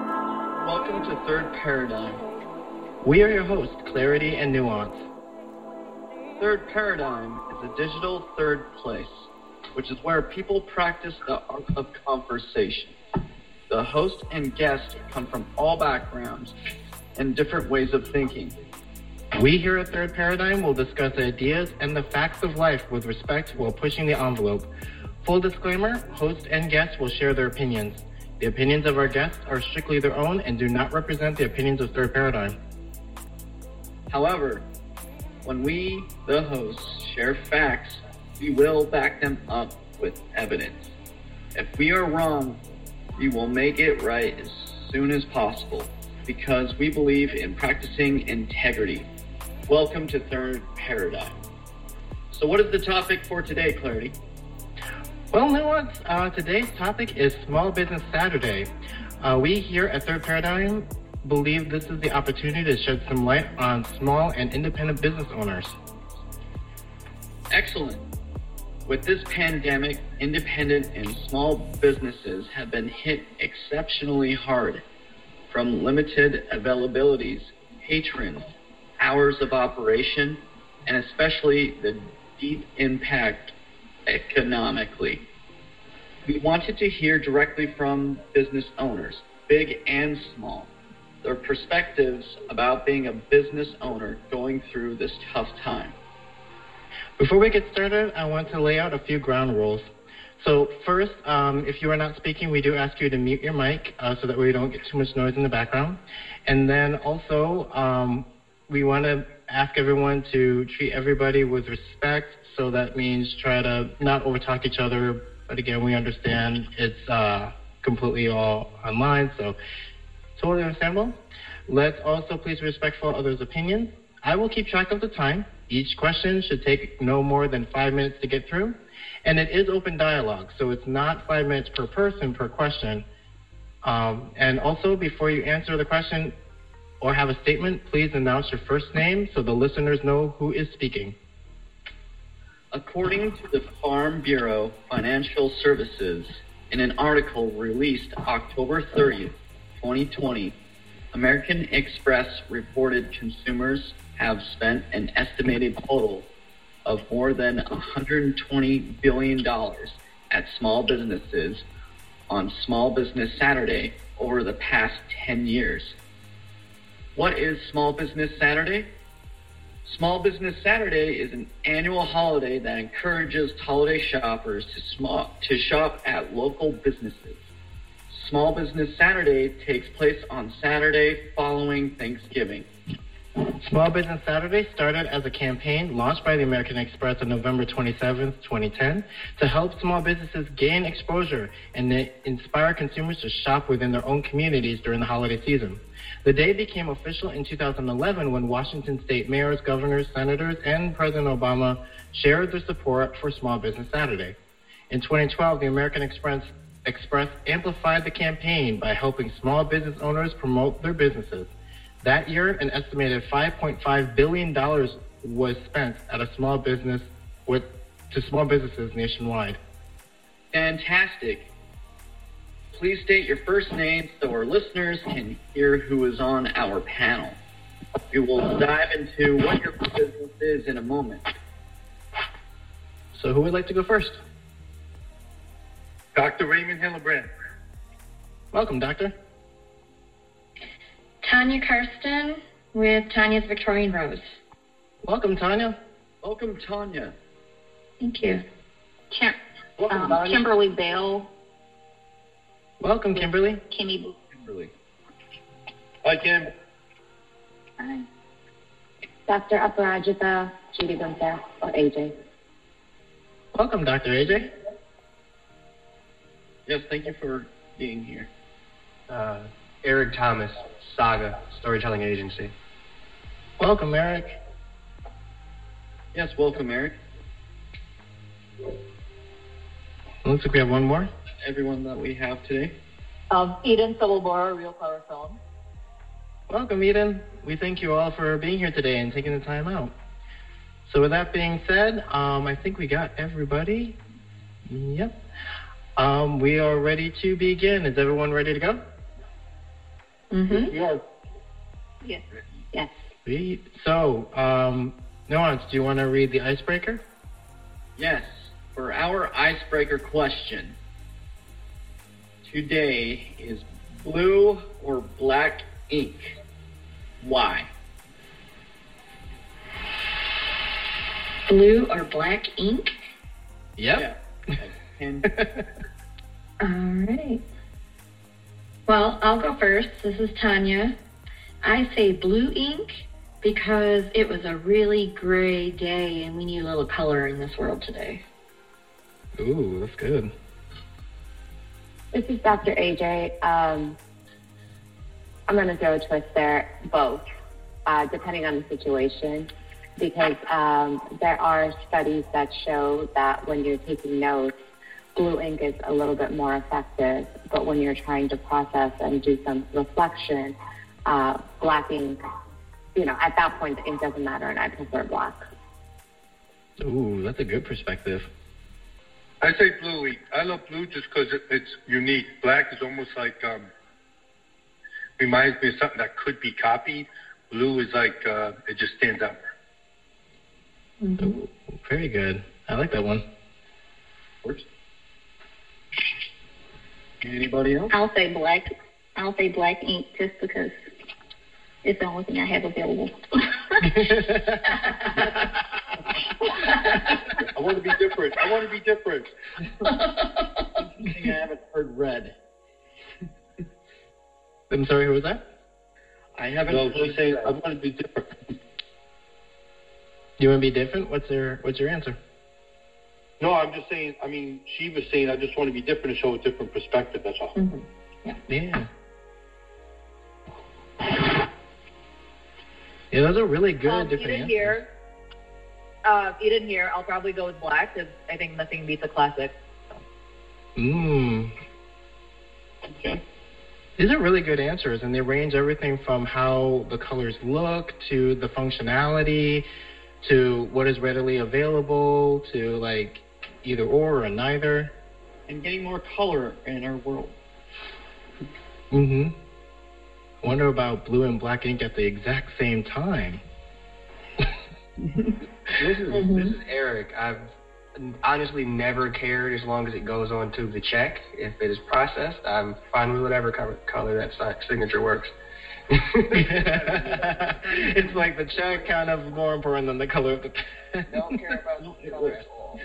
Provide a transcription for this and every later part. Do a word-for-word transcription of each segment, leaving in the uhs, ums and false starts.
Welcome to Third Paradigm. We are your hosts, Clarity and Nuance. Third Paradigm is a digital third place, which is where people practice the art of conversation. The host and guest come from all backgrounds and different ways of thinking. We here at Third Paradigm will discuss the ideas and the facts of life with respect while pushing the envelope. Full disclaimer, host and guests will share their opinions. The opinions of our guests are strictly their own and do not represent the opinions of Third Paradigm. However, when we, the hosts, share facts, we will back them up with evidence. If we are wrong, we will make it right as soon as possible because we believe in practicing integrity. Welcome to Third Paradigm. So what is the topic for today, Clarity? Well, Nuance, uh, today's topic is Small Business Saturday. Uh, we here at Third Paradigm believe this is the opportunity to shed some light on small and independent business owners. Excellent. With this pandemic, independent and small businesses have been hit exceptionally hard from limited availabilities, patrons, hours of operation, and especially the deep impact economically. We wanted to hear directly from business owners, big and small, their perspectives about being a business owner going through this tough time. Before we get started, I want to lay out a few ground rules. So first, um, if you are not speaking, we do ask you to mute your mic uh, so that we don't get too much noise in the background. And then also, um, we want to ask everyone to treat everybody with respect. So that means try to not overtalk each other. But again, we understand it's uh, completely all online, so totally understandable. Let's also please be respectful of others' opinions. I will keep track of the time. Each question should take no more than five minutes to get through. And it is open dialogue, so it's not five minutes per person per question. Um, and also, before you answer the question or have a statement, please announce your first name so the listeners know who is speaking. According to the Farm Bureau Financial Services, in an article released October thirtieth, twenty twenty, American Express reported consumers have spent an estimated total of more than one hundred twenty billion dollars at small businesses on Small Business Saturday over the past ten years. What is Small Business Saturday? Small Business Saturday is an annual holiday that encourages holiday shoppers to, small, to shop at local businesses. Small Business Saturday takes place on Saturday following Thanksgiving. Small Business Saturday started as a campaign launched by the American Express on November twenty-seventh, twenty ten, to help small businesses gain exposure and inspire consumers to shop within their own communities during the holiday season. The day became official in two thousand eleven when Washington state mayors, governors, senators, and President Obama shared their support for Small Business Saturday. In twenty twelve, the American Express, Express amplified the campaign by helping small business owners promote their businesses. That year, an estimated five point five billion dollars was spent at a small business with, to small businesses nationwide. Fantastic. Please state your first name so our listeners can hear who is on our panel. We will dive into what your business is in a moment. So who would like to go first? Doctor Raymond Hillebrand. Welcome, Doctor. Tanya Karsten with Tanya's Victorian Rose. Welcome, Tanya. Welcome, Tanya. Thank you. Kim- Welcome, um, Tanya. Kimberly Bell. Welcome, Kimberly. Kimmy. Kimberly. Hi, Kim. Hi. Doctor Aparajita, Judy Gonzalez, or A J. Welcome, Doctor A J. Yes, thank you for being here. Uh, Eric Thomas, Saga, Storytelling Agency. Welcome, Eric. Yes, welcome, Eric. Looks like we have one more. Everyone that we have today. Um, Eden Sobelbora, Real Clever Films. Welcome, Eden. We thank you all for being here today and taking the time out. So with that being said, um, I think we got everybody. Yep. Um, we are ready to begin. Is everyone ready to go? Mm-hmm. Yes. Yes. Yes. Sweet. So, um, Nuance, do you want to read the icebreaker? Yes. For our icebreaker question, today is blue or black ink. Why? Blue or black ink? Yep. Yeah. And... All right. Well, I'll go first. This is Tanya. I say blue ink because it was a really gray day and we need a little color in this world today. Ooh, that's good. This is Doctor A J. Um, I'm going to go twist there, both, uh, depending on the situation, because um, there are studies that show that when you're taking notes, blue ink is a little bit more effective, but when you're trying to process and do some reflection, uh, black ink, you know, at that point, the ink doesn't matter, and I prefer black. Ooh, that's a good perspective. I say blue ink. I love blue just because it, it's unique. Black is almost like, um, reminds me of something that could be copied. Blue is like, uh, it just stands out. Mm-hmm. Ooh, very good. I like that one. Works. Anybody else? I'll say black. I'll say black ink just because it's the only thing I have available. I want to be different. I want to be different. I think I haven't heard red. I'm sorry, who was that? I haven't no, heard say red. I want to be different. You want to be different? What's your, what's your answer? No, I'm just saying, I mean, she was saying, I just want to be different and show a different perspective, that's all. Mm-hmm. Yeah. Yeah. Yeah, those are really good um, different you didn't hear, uh, you didn't hear, I'll probably go with black, because I think nothing beats a classic. Mmm. So. Okay. These are really good answers, and they range everything from how the colors look to the functionality to what is readily available to, like, either or or neither. And getting more color in our world. Mm-hmm. Wonder about blue and black ink at the exact same time. This is mm-hmm. this is Eric. I've honestly never cared as long as it goes on to the check. If it is processed, I'm fine with whatever color, color that signature works. It's like the check kind of more important than the color of the pen. Don't care about the color at all.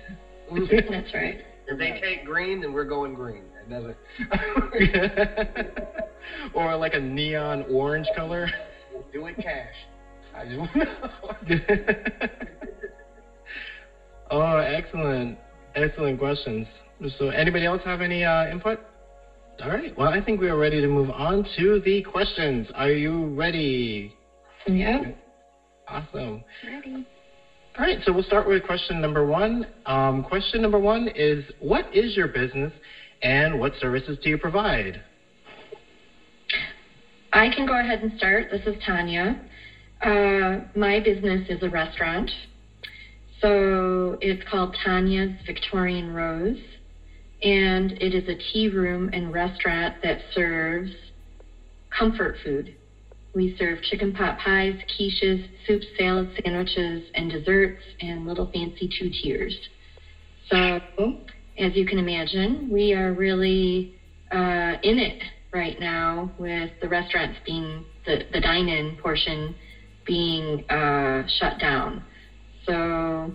That's right. If they take green, then we're going green. It doesn't. Or like a neon orange color. We'll do it cash. I just want to. Oh, excellent. Excellent questions. So anybody else have any uh, input? All right. Well, I think we are ready to move on to the questions. Are you ready? Yeah. Awesome. Ready. All right. So we'll start with question number one. Um, question number one is, what is your business and what services do you provide? I can go ahead and start. This is Tanya. Uh, my business is a restaurant. So it's called Tanya's Victorian Rose. And it is a tea room and restaurant that serves comfort food. We serve chicken pot pies, quiches, soups, salads, sandwiches, and desserts, and little fancy two-tiers. So, as you can imagine, we are really uh, in it right now with the restaurants being, the, the dine-in portion being uh, shut down. So,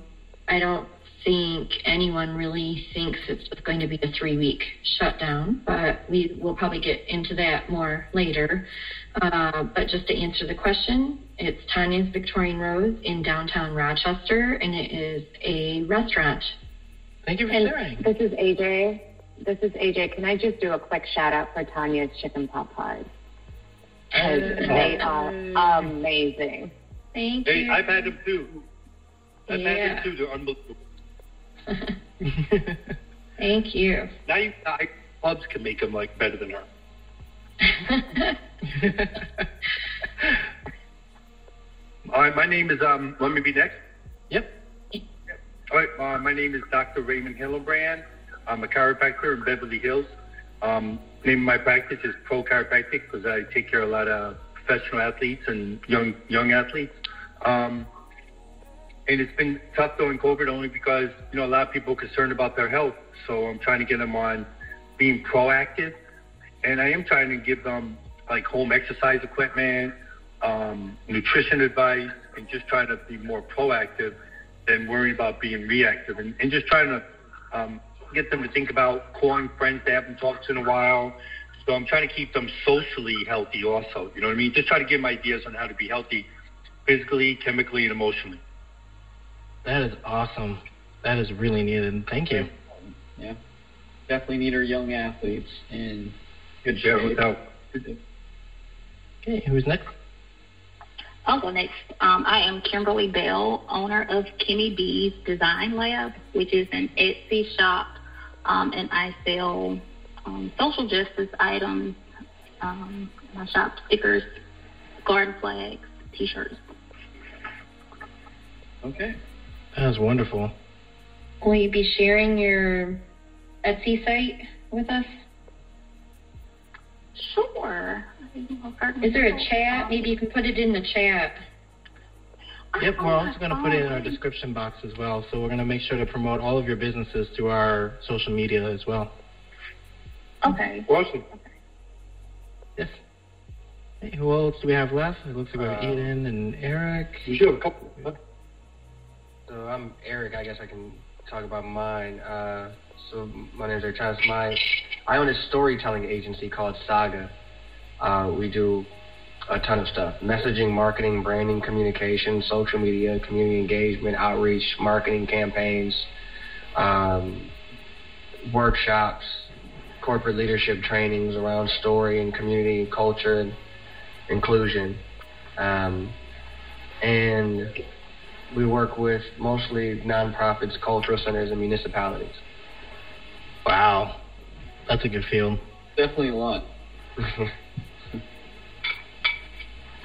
I don't think anyone really thinks it's going to be a three-week shutdown, but we will probably get into that more later. Uh, but just to answer the question, it's Tanya's Victorian Rose in downtown Rochester, and it is a restaurant. Thank you for and sharing. This is A J. This is A J. Can I just do a quick shout-out for Tanya's Chicken Pot Pies? Because uh, they are amazing. Thank you. Hey, I've had them, too. I've yeah. had them, too. They're unbelievable. Thank you. Now you I, clubs can make them like better than her. All right, my name is um. Want me to be next? Yep. yep. All right, uh, my name is Doctor Raymond Hillebrand. I'm a chiropractor in Beverly Hills. Um, Name of my practice is Pro Chiropractic because I take care of a lot of professional athletes and young young athletes. Um, and it's been tough during COVID only because, you know, a lot of people are concerned about their health. So I'm trying to get them on being proactive. And I am trying to give them like home exercise equipment, um, nutrition advice, and just trying to be more proactive than worry about being reactive, and, and just trying to um, get them to think about calling friends they haven't talked to in a while. So I'm trying to keep them socially healthy also, you know what I mean? Just try to give them ideas on how to be healthy physically, chemically, and emotionally. That is awesome. That is really needed. Thank you. Yeah. Definitely need our young athletes in good shape. Okay, who's next? I'll go next. Um, I am Kimberly Bell, owner of Kimmy B's Design Lab, which is an Etsy shop, um, and I sell um, social justice items. Um, my shop stickers, garden flags, T-shirts. Okay. That was wonderful. Will you be sharing your Etsy site with us? Sure. Is there a chat? Maybe you can put it in the chat. Yep, we're also going to put it in our description box as well. So we're going to make sure to promote all of your businesses through our social media as well. Okay. Awesome. Okay. Yes. Hey, who else do we have left? It looks like we have uh, Aiden and Eric. You should have a couple. Huh? So I'm Eric. I guess I can talk about mine. Uh, so my name is Eric Thomas. My, I own a storytelling agency called Saga. Uh, we do a ton of stuff: messaging, marketing, branding, communication, social media, community engagement, outreach, marketing campaigns, um, workshops, corporate leadership trainings around story and community and culture and inclusion. Um, and we work with mostly nonprofits, cultural centers, and municipalities. Wow. That's a good field. Definitely a lot.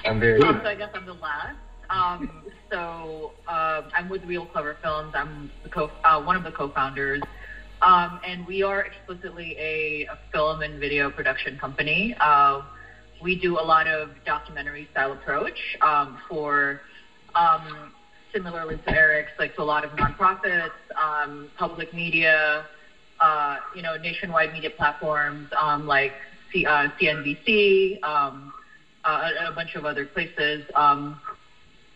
I'm very um, so I guess I'm the last. Um, so uh, I'm with Real Clever Films. I'm the co- uh, one of the co-founders. Um, and we are explicitly a, a film and video production company. Uh, we do a lot of documentary style approach um, for, um, similarly to Eric's, like to a lot of nonprofits, um, public media, uh, you know, nationwide media platforms um, like C- uh, C N B C, um, Uh, a bunch of other places, um,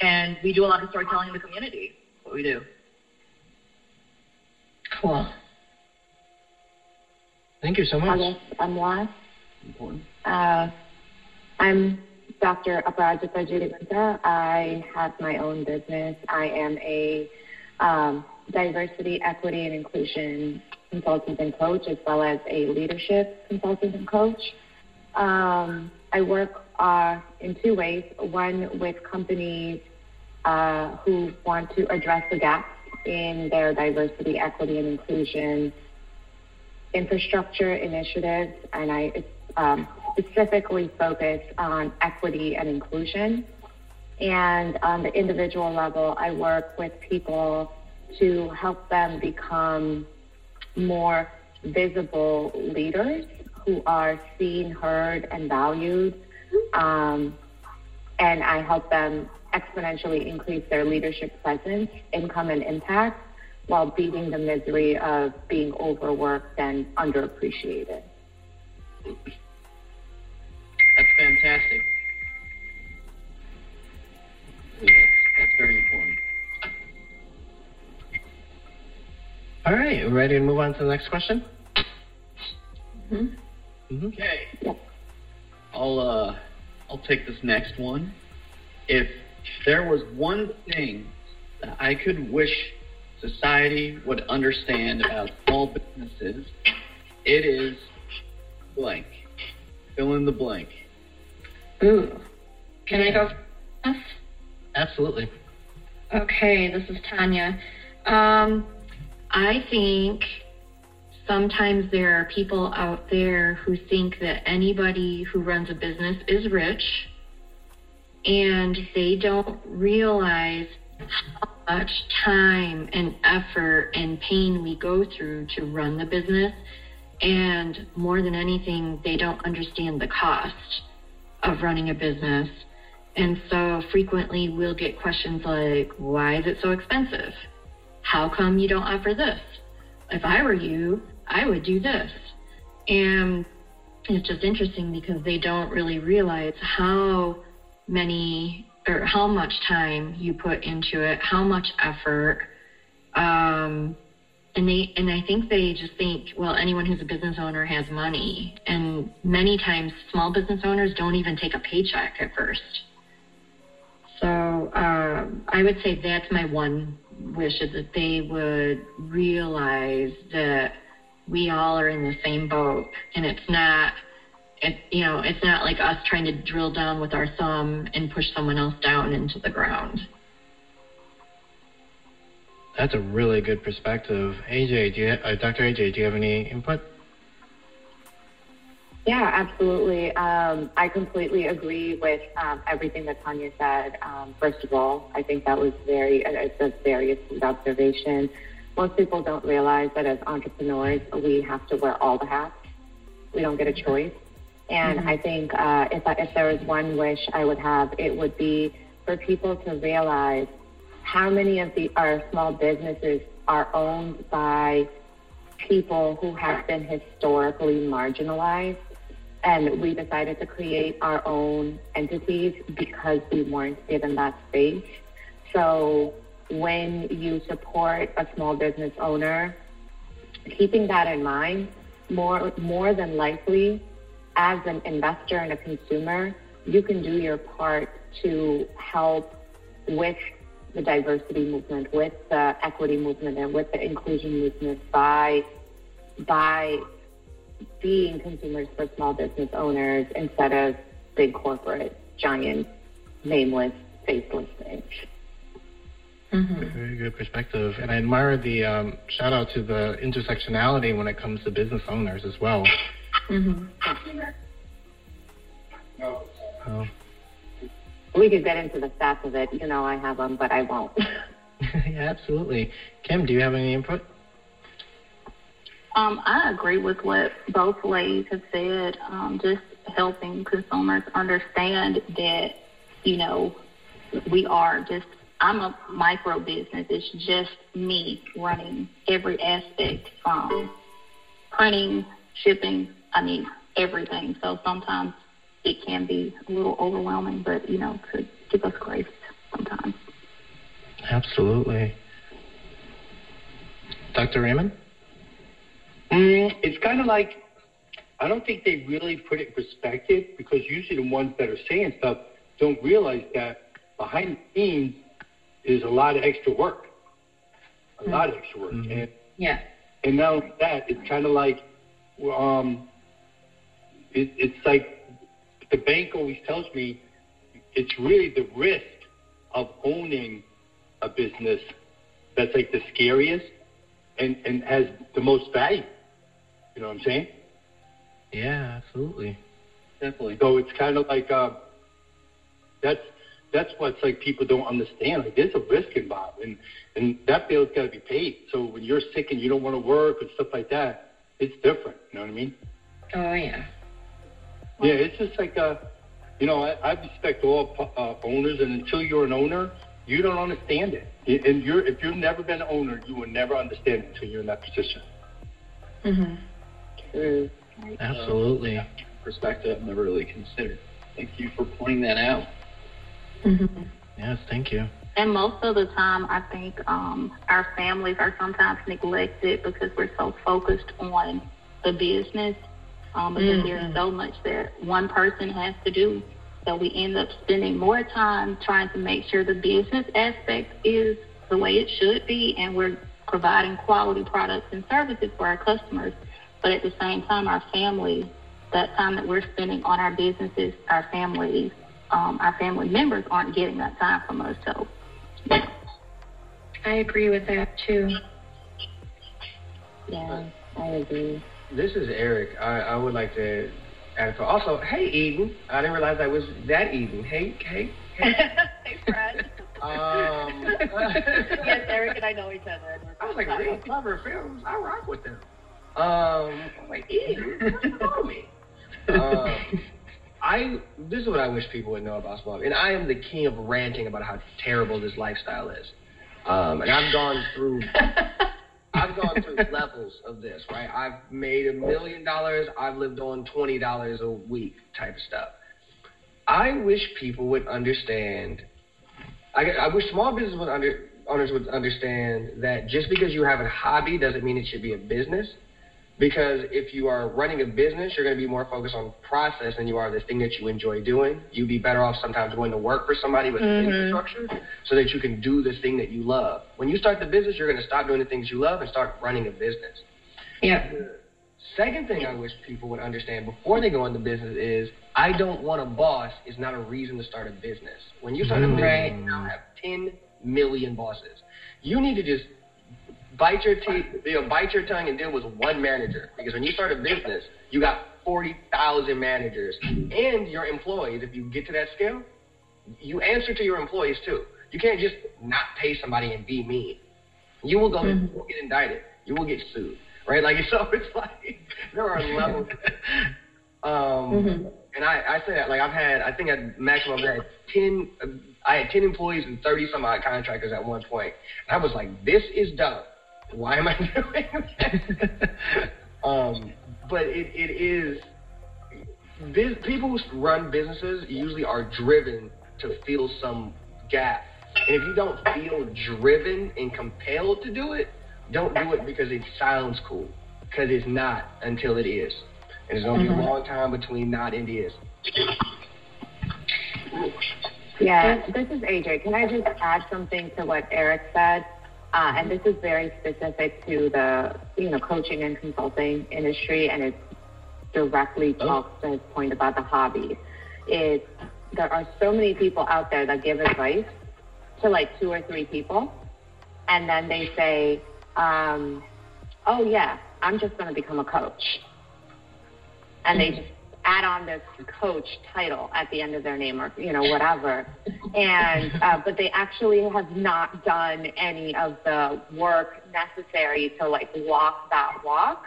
and we do a lot of storytelling in the community. That's what we do. Cool. Thank you so much. I guess I'm last. Important. Uh, I'm Doctor Aparajita Judimanta. I have my own business. I am a um, diversity, equity, and inclusion consultant and coach, as well as a leadership consultant and coach. Um, I work Uh, in two ways. One, with companies uh, who want to address the gaps in their diversity, equity, and inclusion infrastructure initiatives, and I um, specifically focus on equity and inclusion. And on the individual level, I work with people to help them become more visible leaders who are seen, heard, and valued. Um, and I help them exponentially increase their leadership presence, income, and impact while beating the misery of being overworked and underappreciated. That's fantastic. Yeah, that's very important. All right, ready to move on to the next question? Mm-hmm. Mm-hmm. Okay. Yep. I'll uh, I'll take this next one. If there was one thing that I could wish society would understand about small businesses, it is blank. Fill in the blank. Ooh. Can I go first? Absolutely. Okay, this is Tanya. Um, I think sometimes there are people out there who think that anybody who runs a business is rich, and they don't realize how much time and effort and pain we go through to run the business And more than anything, they don't understand the cost of running a business. And so frequently we'll get questions like, why is it so expensive? How come you don't offer this? If I were you, I would do this. And it's just interesting because they don't really realize how many or how much time you put into it, how much effort. Um, and they, and I think they just think, well, anyone who's a business owner has money. And many times small business owners don't even take a paycheck at first. So uh, I would say that's my one wish, is that they would realize that we all are in the same boat, and it's not, it, you know, it's not like us trying to drill down with our thumb and push someone else down into the ground. That's a really good perspective. A J, do you, uh, Doctor A J, do you have any input? Yeah, absolutely. Um, I completely agree with um, everything that Tanya said. Um, first of all, I think that was very, it's a very astute observation. Most people don't realize that as entrepreneurs, we have to wear all the hats. We don't get a choice. And mm-hmm. I think uh, if, I, if there was one wish I would have, it would be for people to realize how many of the, our small businesses are owned by people who have been historically marginalized. And we decided to create our own entities because we weren't given that space. So when you support a small business owner, keeping that in mind, more more than likely, as an investor and a consumer, you can do your part to help with the diversity movement, with the equity movement, and with the inclusion movement by by being consumers for small business owners instead of big corporate, giant, nameless, faceless things. Mm-hmm. Very good perspective. And I admire the um, shout out to the intersectionality when it comes to business owners as well. Mm-hmm. Oh. We could get into the stats of it. You know, I have them, but I won't. Yeah, absolutely. Kim, do you have any input? Um, I agree with what both ladies have said. Um, just helping consumers understand that, you know, we are just, I'm a micro business. It's just me running every aspect from printing, shipping, I mean, everything. So sometimes it can be a little overwhelming, but, you know, to give us grace sometimes. Absolutely. Doctor Raymond? Mm, it's kind of like, I don't think they really put it in perspective, because usually the ones that are saying stuff don't realize that behind the scenes, is a lot of extra work, a mm-hmm. lot of extra work. Mm-hmm. And, yeah. And not only that, it's kind of like, um, it, it's like the bank always tells me, it's really the risk of owning a business that's like the scariest and, and has the most value. You know what I'm saying? Yeah, absolutely. Definitely. So it's kind of like uh, that's, That's what's like people don't understand. Like there's a risk involved, and, and that bill's got to be paid. So when you're sick and you don't want to work and stuff like that, it's different. You know what I mean? Oh yeah. Yeah, it's just like uh, you know, I, I respect all uh, owners, and until you're an owner, you don't understand it. And you're if you've never been an owner, you will never understand it until you're in that position. Mhm. True. Absolutely. Um, perspective I've never really considered. Thank you for pointing that out. Mm-hmm. Yes, thank you. And most of the time, I think um, our families are sometimes neglected because we're so focused on the business um, because mm-hmm. there's so much that one person has to do. So we end up spending more time trying to make sure the business aspect is the way it should be, and we're providing quality products and services for our customers. But at the same time, our family, that time that we're spending on our businesses, our families, Um, our family members aren't getting that time from us, so. Yeah. I agree with that, too. Yeah, I agree. This is Eric. I, I would like to add for also, hey, Eden. I didn't realize I was that Eden. Hey, hey, hey. Hey, Fred. um, yes, Eric and I know each other. I was like, Real Clever Films. I rock with them. Um, I'm like, ew, what you call me? Um, I, this is what I wish people would know about small. And I am the king of ranting about how terrible this lifestyle is. Um, and I've gone through, I've gone through levels of this, right? I've made a million dollars. I've lived on twenty dollars a week type of stuff. I wish people would understand. I, I wish small business would under, owners would understand that just because you have a hobby doesn't mean it should be a business. Because if you are running a business, you're going to be more focused on process than you are the thing that you enjoy doing. You'd be better off sometimes going to work for somebody with mm-hmm. infrastructure so that you can do the thing that you love. When you start the business, you're going to stop doing the things you love and start running a business. Yeah. The second thing I wish people would understand before they go into business is I don't want a boss is not a reason to start a business. When you start mm-hmm. a business, you now have ten million bosses. You need to just... Bite your teeth, you know, bite your tongue and deal with one manager. Because when you start a business, you got forty thousand managers and your employees. If you get to that scale, you answer to your employees too. You can't just not pay somebody and be mean. You will go mm-hmm. you will get indicted. You will get sued, right? Like so, it's like there are levels. um, mm-hmm. And I, I say that like I've had, I think at maximum I've had ten, I had ten employees and thirty some odd contractors at one point. And I was like, this is dumb. Why am I doing that? um, but it, it is, biz, people who run businesses usually are driven to fill some gap. And if you don't feel driven and compelled to do it, don't do it because it sounds cool. Because it's not until it is. And there's going to mm-hmm. be a long time between not and is. Yeah, this is A J. Can I just add something to what Eric said? Uh, and this is very specific to the, you know, coaching and consulting industry, and it directly talks to his point about the hobby. Is there are so many people out there that give advice to like two or three people, and then they say, um, "Oh yeah, I'm just going to become a coach," and they just add on this coach title at the end of their name or, you know, whatever. And, uh, but they actually have not done any of the work necessary to like walk that walk.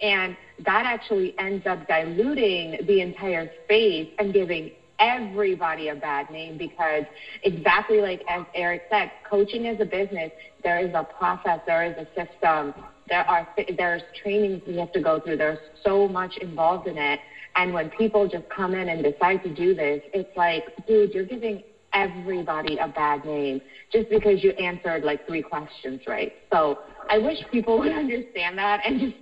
And that actually ends up diluting the entire space and giving everybody a bad name because exactly like as Eric said, coaching is a business. There is a process. There is a system. There are, there's trainings you have to go through. There's so much involved in it. And when people just come in and decide to do this, it's like, dude, you're giving everybody a bad name just because you answered like three questions right. So I wish people would understand that and just,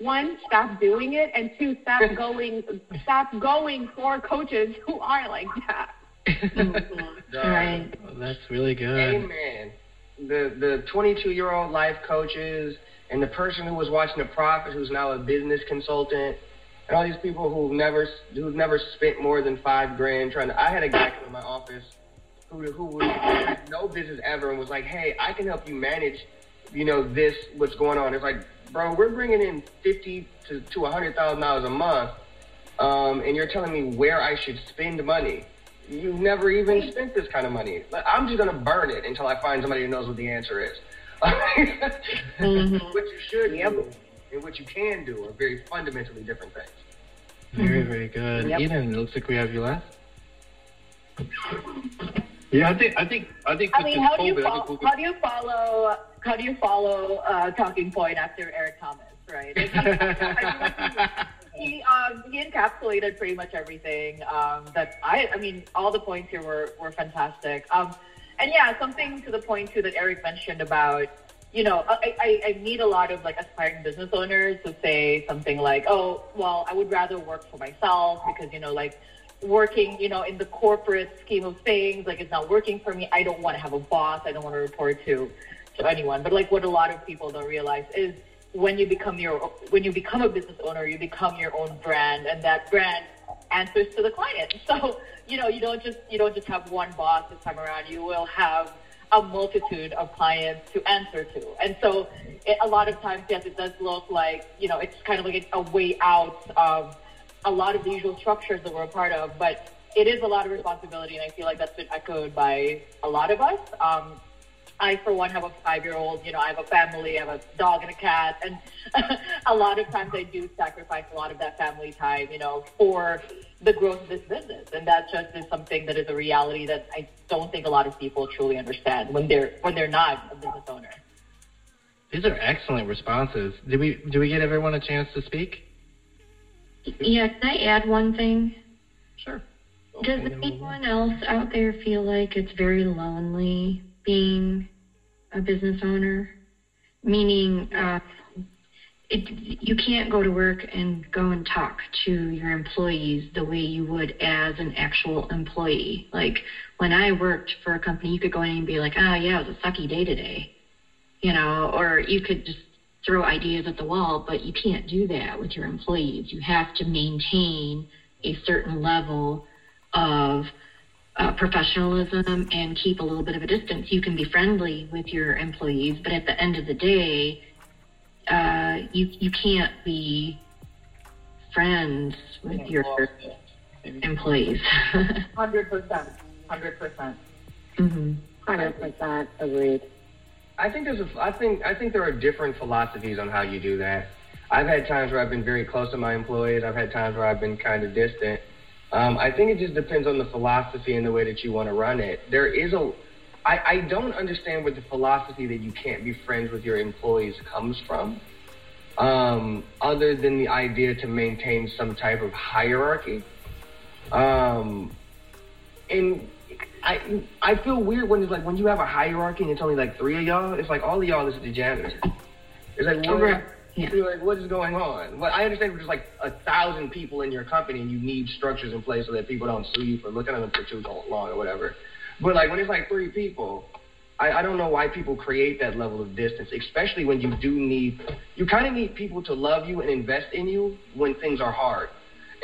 one, stop doing it, and two, stop going stop going for coaches who are like that. Mm-hmm. Right. Well, that's really good. Amen. The the twenty-two-year-old life coaches and the person who was watching The Prophet who's now a business consultant, and all these people who've never who've never spent more than five grand trying to. I had a guy come in my office who who was, had no business ever and was like, "Hey, I can help you manage, you know, this what's going on." It's like, bro, we're bringing in fifty to to a hundred thousand dollars a month, um, and you're telling me where I should spend money. You've never even spent this kind of money. But I'm just gonna burn it until I find somebody who knows what the answer is. Mm-hmm. What you should yep. do. And what you can do are very fundamentally different things. Very, very good. Yep. Eden, it looks like we have you last. Yeah, I think, I think, I think. I mean, how do you follow? How do you follow? How do you follow uh, talking point after Eric Thomas, right? Like, he, um, he encapsulated pretty much everything. Um, that I, I mean, all the points here were were fantastic. Um, and yeah, something to the point too that Eric mentioned about. You know, I, I, I meet a lot of like aspiring business owners who say something like, "Oh, well, I would rather work for myself because, you know, like working, you know, in the corporate scheme of things, like it's not working for me. I don't want to have a boss. I don't want to report to to anyone." But like what a lot of people don't realize is when you become your when you become a business owner, you become your own brand, and that brand answers to the client. So, you know, you don't just you don't just have one boss this time around. You will have a multitude of clients to answer to. And so it, a lot of times, yes, it does look like, you know, it's kind of like a way out of a lot of the usual structures that we're a part of, but it is a lot of responsibility. And I feel like that's been echoed by a lot of us. Um, I, for one, have a five-year-old, you know, I have a family, I have a dog and a cat. And a lot of times I do sacrifice a lot of that family time, you know, for the growth of this business. And that just is something that is a reality that I don't think a lot of people truly understand when they're when they're not a business owner. These are excellent responses. Did we, did we get everyone a chance to speak? Yeah, can I add one thing? Sure. Does anyone else out there feel like it's very lonely being a business owner? Meaning, uh, it, you can't go to work and go and talk to your employees the way you would as an actual employee. Like, when I worked for a company, you could go in and be like, oh, yeah, it was a sucky day today. You know, or you could just throw ideas at the wall, but you can't do that with your employees. You have to maintain a certain level of uh, professionalism and keep a little bit of a distance. You can be friendly with your employees, but at the end of the day, uh, you you can't be friends with your employees. one hundred percent, one hundred percent, mm-hmm. one hundred percent agreed. I think there's a, I think I think there are different philosophies on how you do that. I've had times where I've been very close to my employees. I've had times where I've been kind of distant. Um, I think it just depends on the philosophy and the way that you want to run it. There is a, I, I don't understand where the philosophy that you can't be friends with your employees comes from, um, other than the idea to maintain some type of hierarchy. Um, and I I feel weird when it's like, when you have a hierarchy and it's only like three of y'all, it's like all of y'all is the janitor. It's like, what, right. yeah. You're like, what is going on? Well, I understand there's like a thousand people in your company and you need structures in place so that people don't sue you for looking at them for too long or whatever. But like when it's like three people, I, I don't know why people create that level of distance, especially when you do need, you kind of need people to love you and invest in you when things are hard.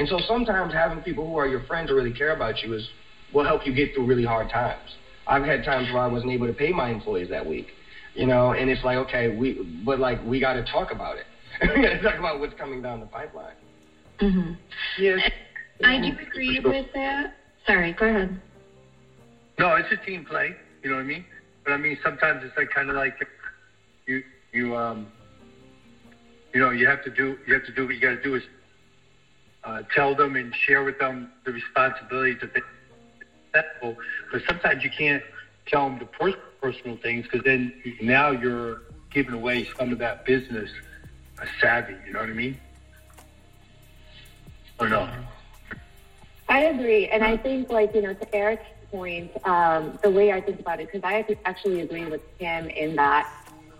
And so sometimes having people who are your friends or really care about you is, will help you get through really hard times. I've had times where I wasn't able to pay my employees that week, you know, and it's like, okay, we, but like, we got to talk about it. We got to talk about what's coming down the pipeline. Mm-hmm. Yes. I do agree with that. Sorry, go ahead. No, it's a team play, you know what I mean? But I mean, sometimes it's like kind of like you, you, um, you know, you have to do, you have to do what you got to do is uh, tell them and share with them the responsibility to think. But sometimes you can't tell them the per- personal things because then now you're giving away some of that business savvy, you know what I mean? Or no? I agree. And I think, like, you know, to Eric's point, um, the way I think about it, because I actually agree with him in that,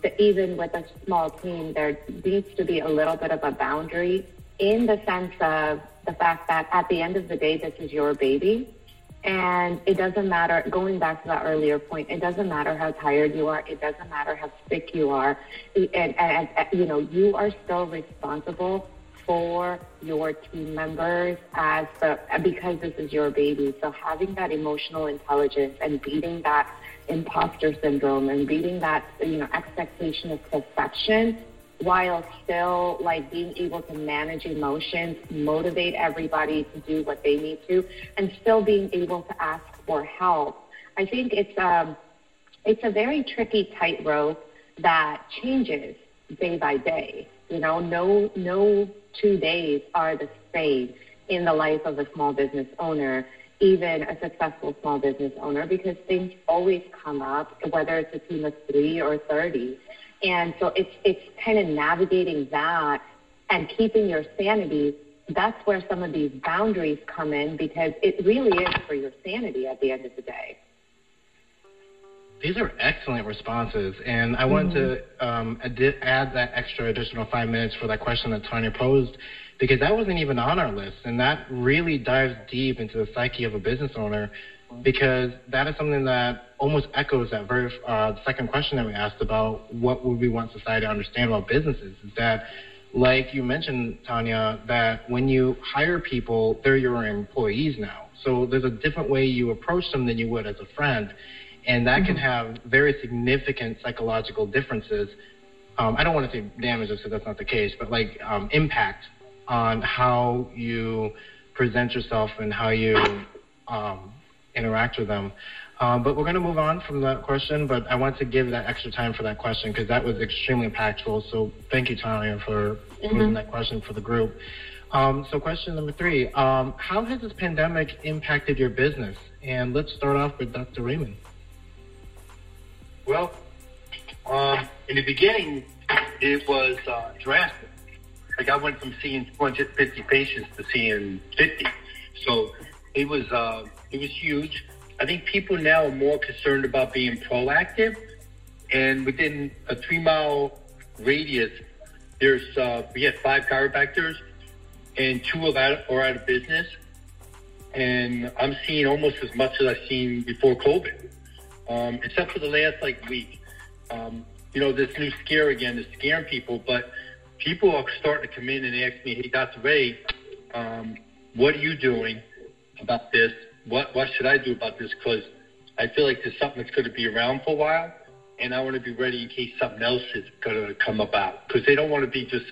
that even with a small team, there needs to be a little bit of a boundary in the sense of the fact that at the end of the day, this is your baby. And it doesn't matter, going back to that earlier point, it doesn't matter how tired you are. It doesn't matter how sick you are. And, and, and you know, you are still responsible for your team members as the, because this is your baby. So having that emotional intelligence and beating that imposter syndrome and beating that, you know, expectation of perfection while still, like, being able to manage emotions, motivate everybody to do what they need to, and still being able to ask for help. I think it's um, it's a very tricky tightrope that changes day by day. You know, no no two days are the same in the life of a small business owner, even a successful small business owner, because things always come up, whether it's a team of three or thirty. And so it's it's kind of navigating that and keeping your sanity. That's where some of these boundaries come in, because it really is for your sanity at the end of the day. These are excellent responses. And I mm-hmm. wanted to um, ad- add that extra additional five minutes for that question that Tanya posed, because that wasn't even on our list. And that really dives deep into the psyche of a business owner, because that is something that almost echoes that very uh, second question that we asked about what would we want society to understand about businesses, is that, like you mentioned, Tanya, that when you hire people, they're your employees now. So there's a different way you approach them than you would as a friend, and that mm-hmm. can have very significant psychological differences. Um, I don't want to say damages, because that's not the case, but like um, impact on how you present yourself and how you... Um, interact with them. Uh, but we're going to move on from that question, but I want to give that extra time for that question because that was extremely impactful. So thank you, Tanya, for posing mm-hmm. that question for the group. Um, so question number three, um, how has this pandemic impacted your business? And let's start off with Doctor Raymond. Well, um, in the beginning, it was uh, drastic. Like I went from seeing two hundred fifty patients to seeing fifty. So it was, uh, it was huge. I think people now are more concerned about being proactive, and within a three mile radius, there's, uh, we had five chiropractors and two of out, are out of business. And I'm seeing almost as much as I've seen before COVID, um, except for the last like week. Um, you know, this new scare again is scaring people, but people are starting to come in and ask me, hey, Doctor Ray, um, what are you doing about this? What what should I do about this? Because I feel like there's something that's going to be around for a while, and I want to be ready in case something else is going to come about. Because they don't want to be just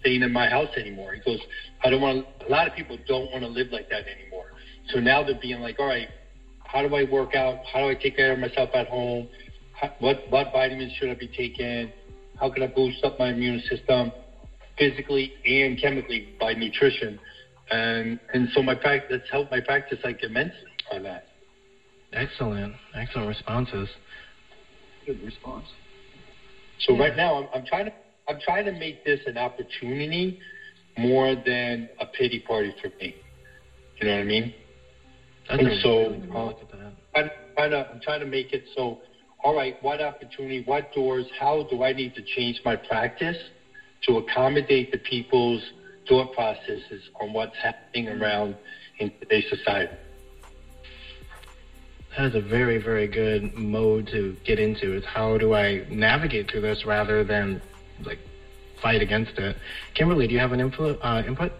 staying in my house anymore. He goes, I don't want. A lot of people don't want to live like that anymore. So now they're being like, all right, how do I work out? How do I take care of myself at home? How, what what vitamins should I be taking? How can I boost up my immune system, physically and chemically by nutrition? And and so my practice, that's helped my practice like immensely on that. Excellent, excellent responses. Good response. So yeah. Right now I'm, I'm trying to I'm trying to make this an opportunity more than a pity party for me. You know what I mean? That's and so uh, I'm trying to I'm trying to make it so. All right, what opportunity? What doors? How do I need to change my practice to accommodate the people's thought processes on what's happening around in today's society. That is a very, very good mode to get into. Is how do I navigate through this rather than like fight against it? Kimberly, do you have an influ- uh, input?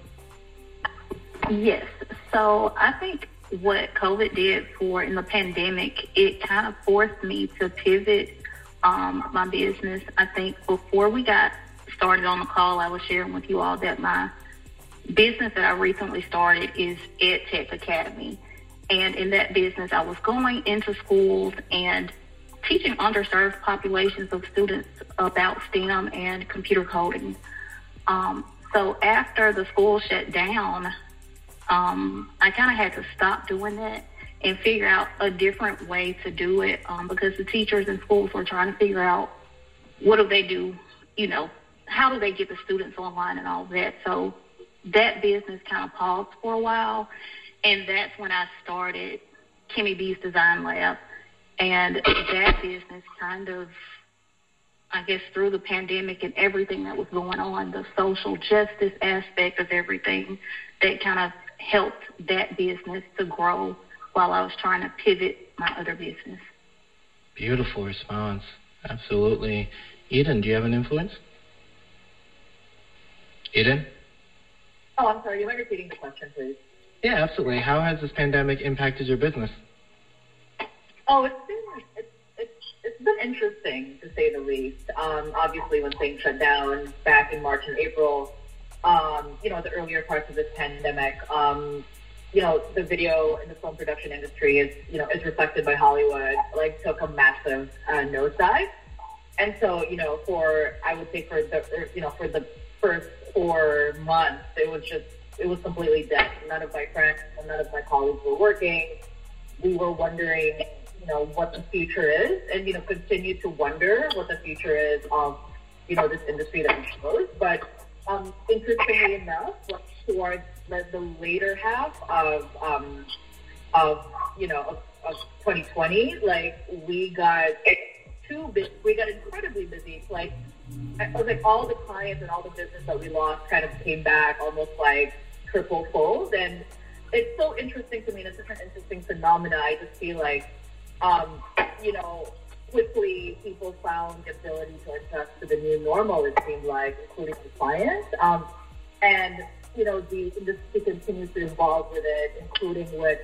Yes. So I think what COVID did for in the pandemic, it kind of forced me to pivot um, my business. I think before we got started on the call, I was sharing with you all that my business that I recently started is EdTech Academy. And in that business, I was going into schools and teaching underserved populations of students about STEM and computer coding. Um, so after the school shut down, um, I kind of had to stop doing that and figure out a different way to do it um, because the teachers in schools were trying to figure out what do they do, you know, how do they get the students online and all that? So that business kind of paused for a while, and that's when I started Kimmy B's Design Lab, and that business kind of, I guess, through the pandemic and everything that was going on, the social justice aspect of everything, that kind of helped that business to grow while I was trying to pivot my other business. Beautiful response. Absolutely. Eden, do you have an influence? Eden? Oh, I'm sorry. Do you mind repeating the question, please? Yeah, absolutely. How has this pandemic impacted your business? Oh, it's been it's it's, it's been interesting, to say the least. Um, obviously, when things shut down back in March and April, um, you know, the earlier parts of this pandemic, um, you know, the video and the film production industry is, you know, is reflected by Hollywood, like took a massive uh, nosedive. And so, you know, for, I would say for the, you know, for the first four months, it was just, it was completely dead. None of my friends and none of my colleagues were working. We were wondering, you know, what the future is and, you know, continue to wonder what the future is of, you know, this industry that we chose. But um, interestingly enough, towards the later half of, um, of you know, of, of twenty twenty, like we got... Too busy. We got incredibly busy. Like, I was like, all the clients and all the business that we lost kind of came back almost like triple fold. And it's so interesting to me. And it's such an interesting phenomena. I just feel like, um, you know, quickly people found the ability to adjust to the new normal, it seemed like, including the clients. Um, and, you know, the industry continues to evolve with it, including with,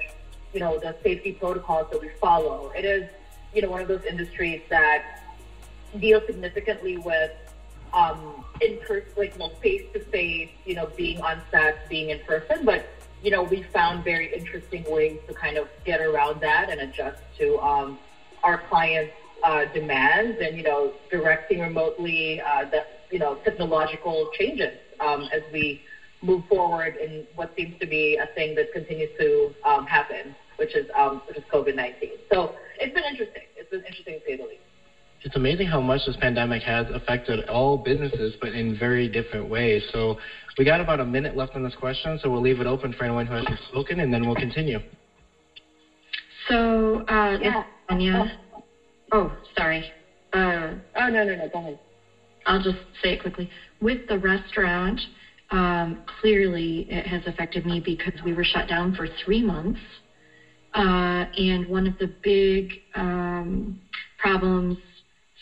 you know, the safety protocols that we follow. It is, you know, one of those industries that deal significantly with um, in person, like, you know, face to face, you know, being on set, being in person, but you know, we found very interesting ways to kind of get around that and adjust to um, our clients' uh, demands and, you know, directing remotely, uh, that, you know, technological changes um, as we move forward in what seems to be a thing that continues to um, happen, which is um, which is COVID nineteen. So it's been interesting. It's been interesting to say the least. It's amazing how much this pandemic has affected all businesses, but in very different ways. So we got about a minute left on this question, so we'll leave it open for anyone who hasn't spoken, and then we'll continue. So, uh, yeah. Tanya. Oh. oh, sorry. Uh, oh, no, no, no, go ahead. I'll just say it quickly. With the restaurant, um, clearly it has affected me because we were shut down for three months. Uh, and one of the big um, problems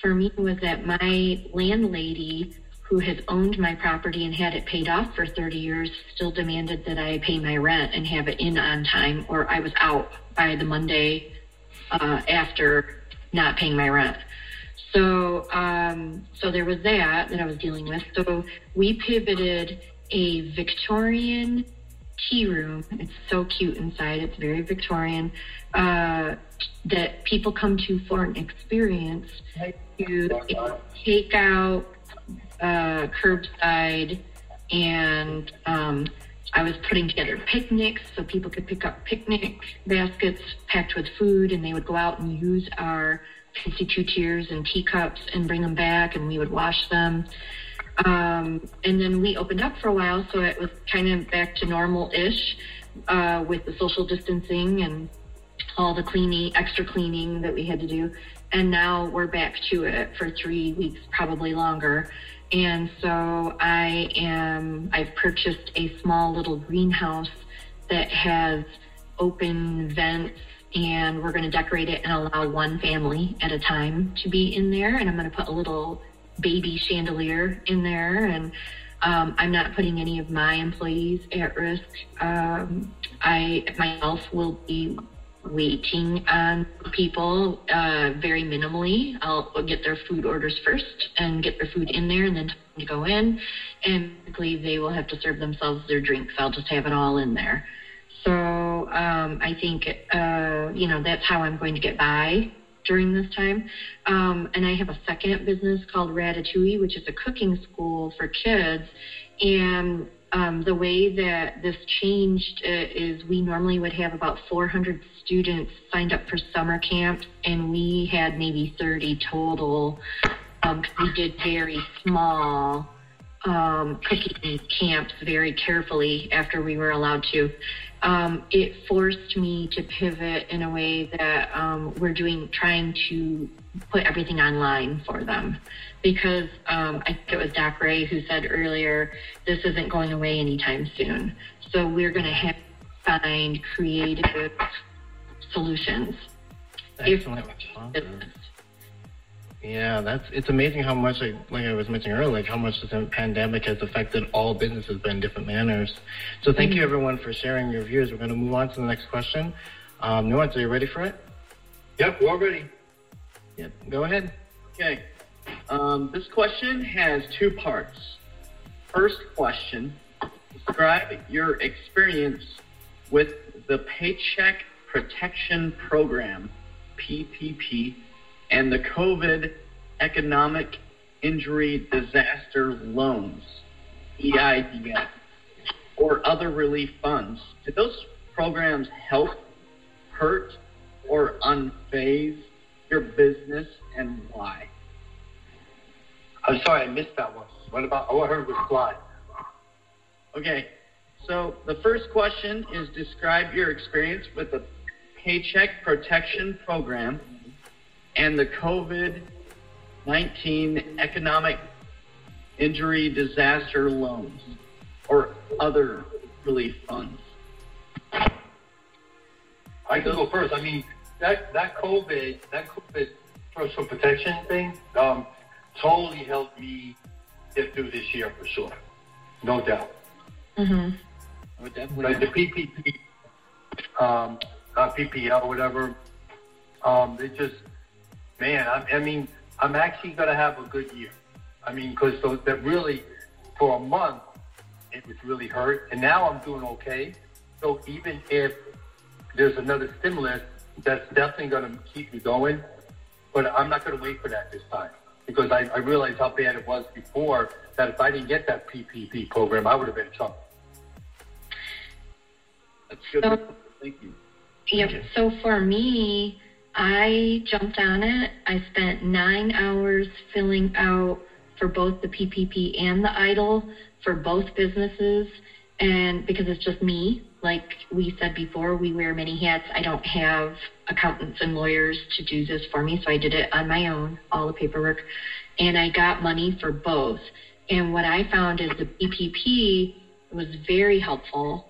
for me was that my landlady, who had owned my property and had it paid off for thirty years, still demanded that I pay my rent and have it in on time, or I was out by the Monday uh, after not paying my rent. So, um, so there was that that I was dealing with. So we pivoted a Victorian tea room. It's so cute inside. It's very Victorian, uh, that people come to for an experience, to take out, uh, curbside, and um, I was putting together picnics so people could pick up picnic baskets packed with food, and they would go out and use our fancy two-tiers and teacups and bring them back, and we would wash them. Um, and then we opened up for a while, so it was kind of back to normal-ish uh, with the social distancing and all the cleaning, extra cleaning that we had to do. And now we're back to it for three weeks, probably longer. And so I am, I've purchased a small little greenhouse that has open vents, and we're going to decorate it and allow one family at a time to be in there. And I'm going to put a little baby chandelier in there, and um, I'm not putting any of my employees at risk. Um, I myself will be waiting on people uh, very minimally. I'll get their food orders first and get their food in there, and then to go in, and typically they will have to serve themselves their drinks. I'll just have it all in there. So um, I think, uh, you know, that's how I'm going to get by during this time. Um, and I have a second business called Ratatouille, which is a cooking school for kids. And um, the way that this changed uh, is we normally would have about four hundred students signed up for summer camps, and we had maybe thirty total. Um, we did very small um, cooking camps very carefully after we were allowed to. Um, it forced me to pivot in a way that um, we're doing, trying to put everything online for them, because um, I think it was Doc Ray who said earlier, this isn't going away anytime soon. So we're going to have to find creative solutions. Excellent response. Yeah, that's, it's amazing how much, like, like I was mentioning earlier, like how much this pandemic has affected all businesses but in different manners. So thank mm-hmm. you, everyone, for sharing your views. We're going to move on to the next question. Um, Nuance, are you ready for it? Yep, we're all ready. Yep, go ahead. Okay. Um, this question has two parts. First question, describe your experience with the Paycheck Protection Program, P P P, and the COVID Economic Injury Disaster Loans, E I D L, or other relief funds. Did those programs help, hurt, or unfaze your business, and why? I'm sorry, I missed that one. What about, oh, I heard it was fly. Okay, so the first question is describe your experience with the Paycheck Protection Program and the COVID nineteen Economic Injury Disaster Loans, or other relief funds. I can go first. I mean, that, that COVID, that COVID personal protection thing um, totally helped me get through this year for sure. No doubt. Mm-hmm. Oh, definitely. Like the P P P, um, not P P L, whatever, um, they just, Man, I, I mean, I'm actually going to have a good year. I mean, because so that really, for a month, it was really hurt. And now I'm doing okay. So even if there's another stimulus, that's definitely going to keep me going. But I'm not going to wait for that this time, because I, I realized how bad it was before, that if I didn't get that P P P program, I would have been chunked. So, thank you. Yep. Yeah, so for me, I jumped on it. I spent nine hours filling out for both the P P P and the EIDL for both businesses. And because it's just me, like we said before, we wear many hats. I don't have accountants and lawyers to do this for me, so I did it on my own, all the paperwork. And I got money for both. And what I found is the P P P was very helpful.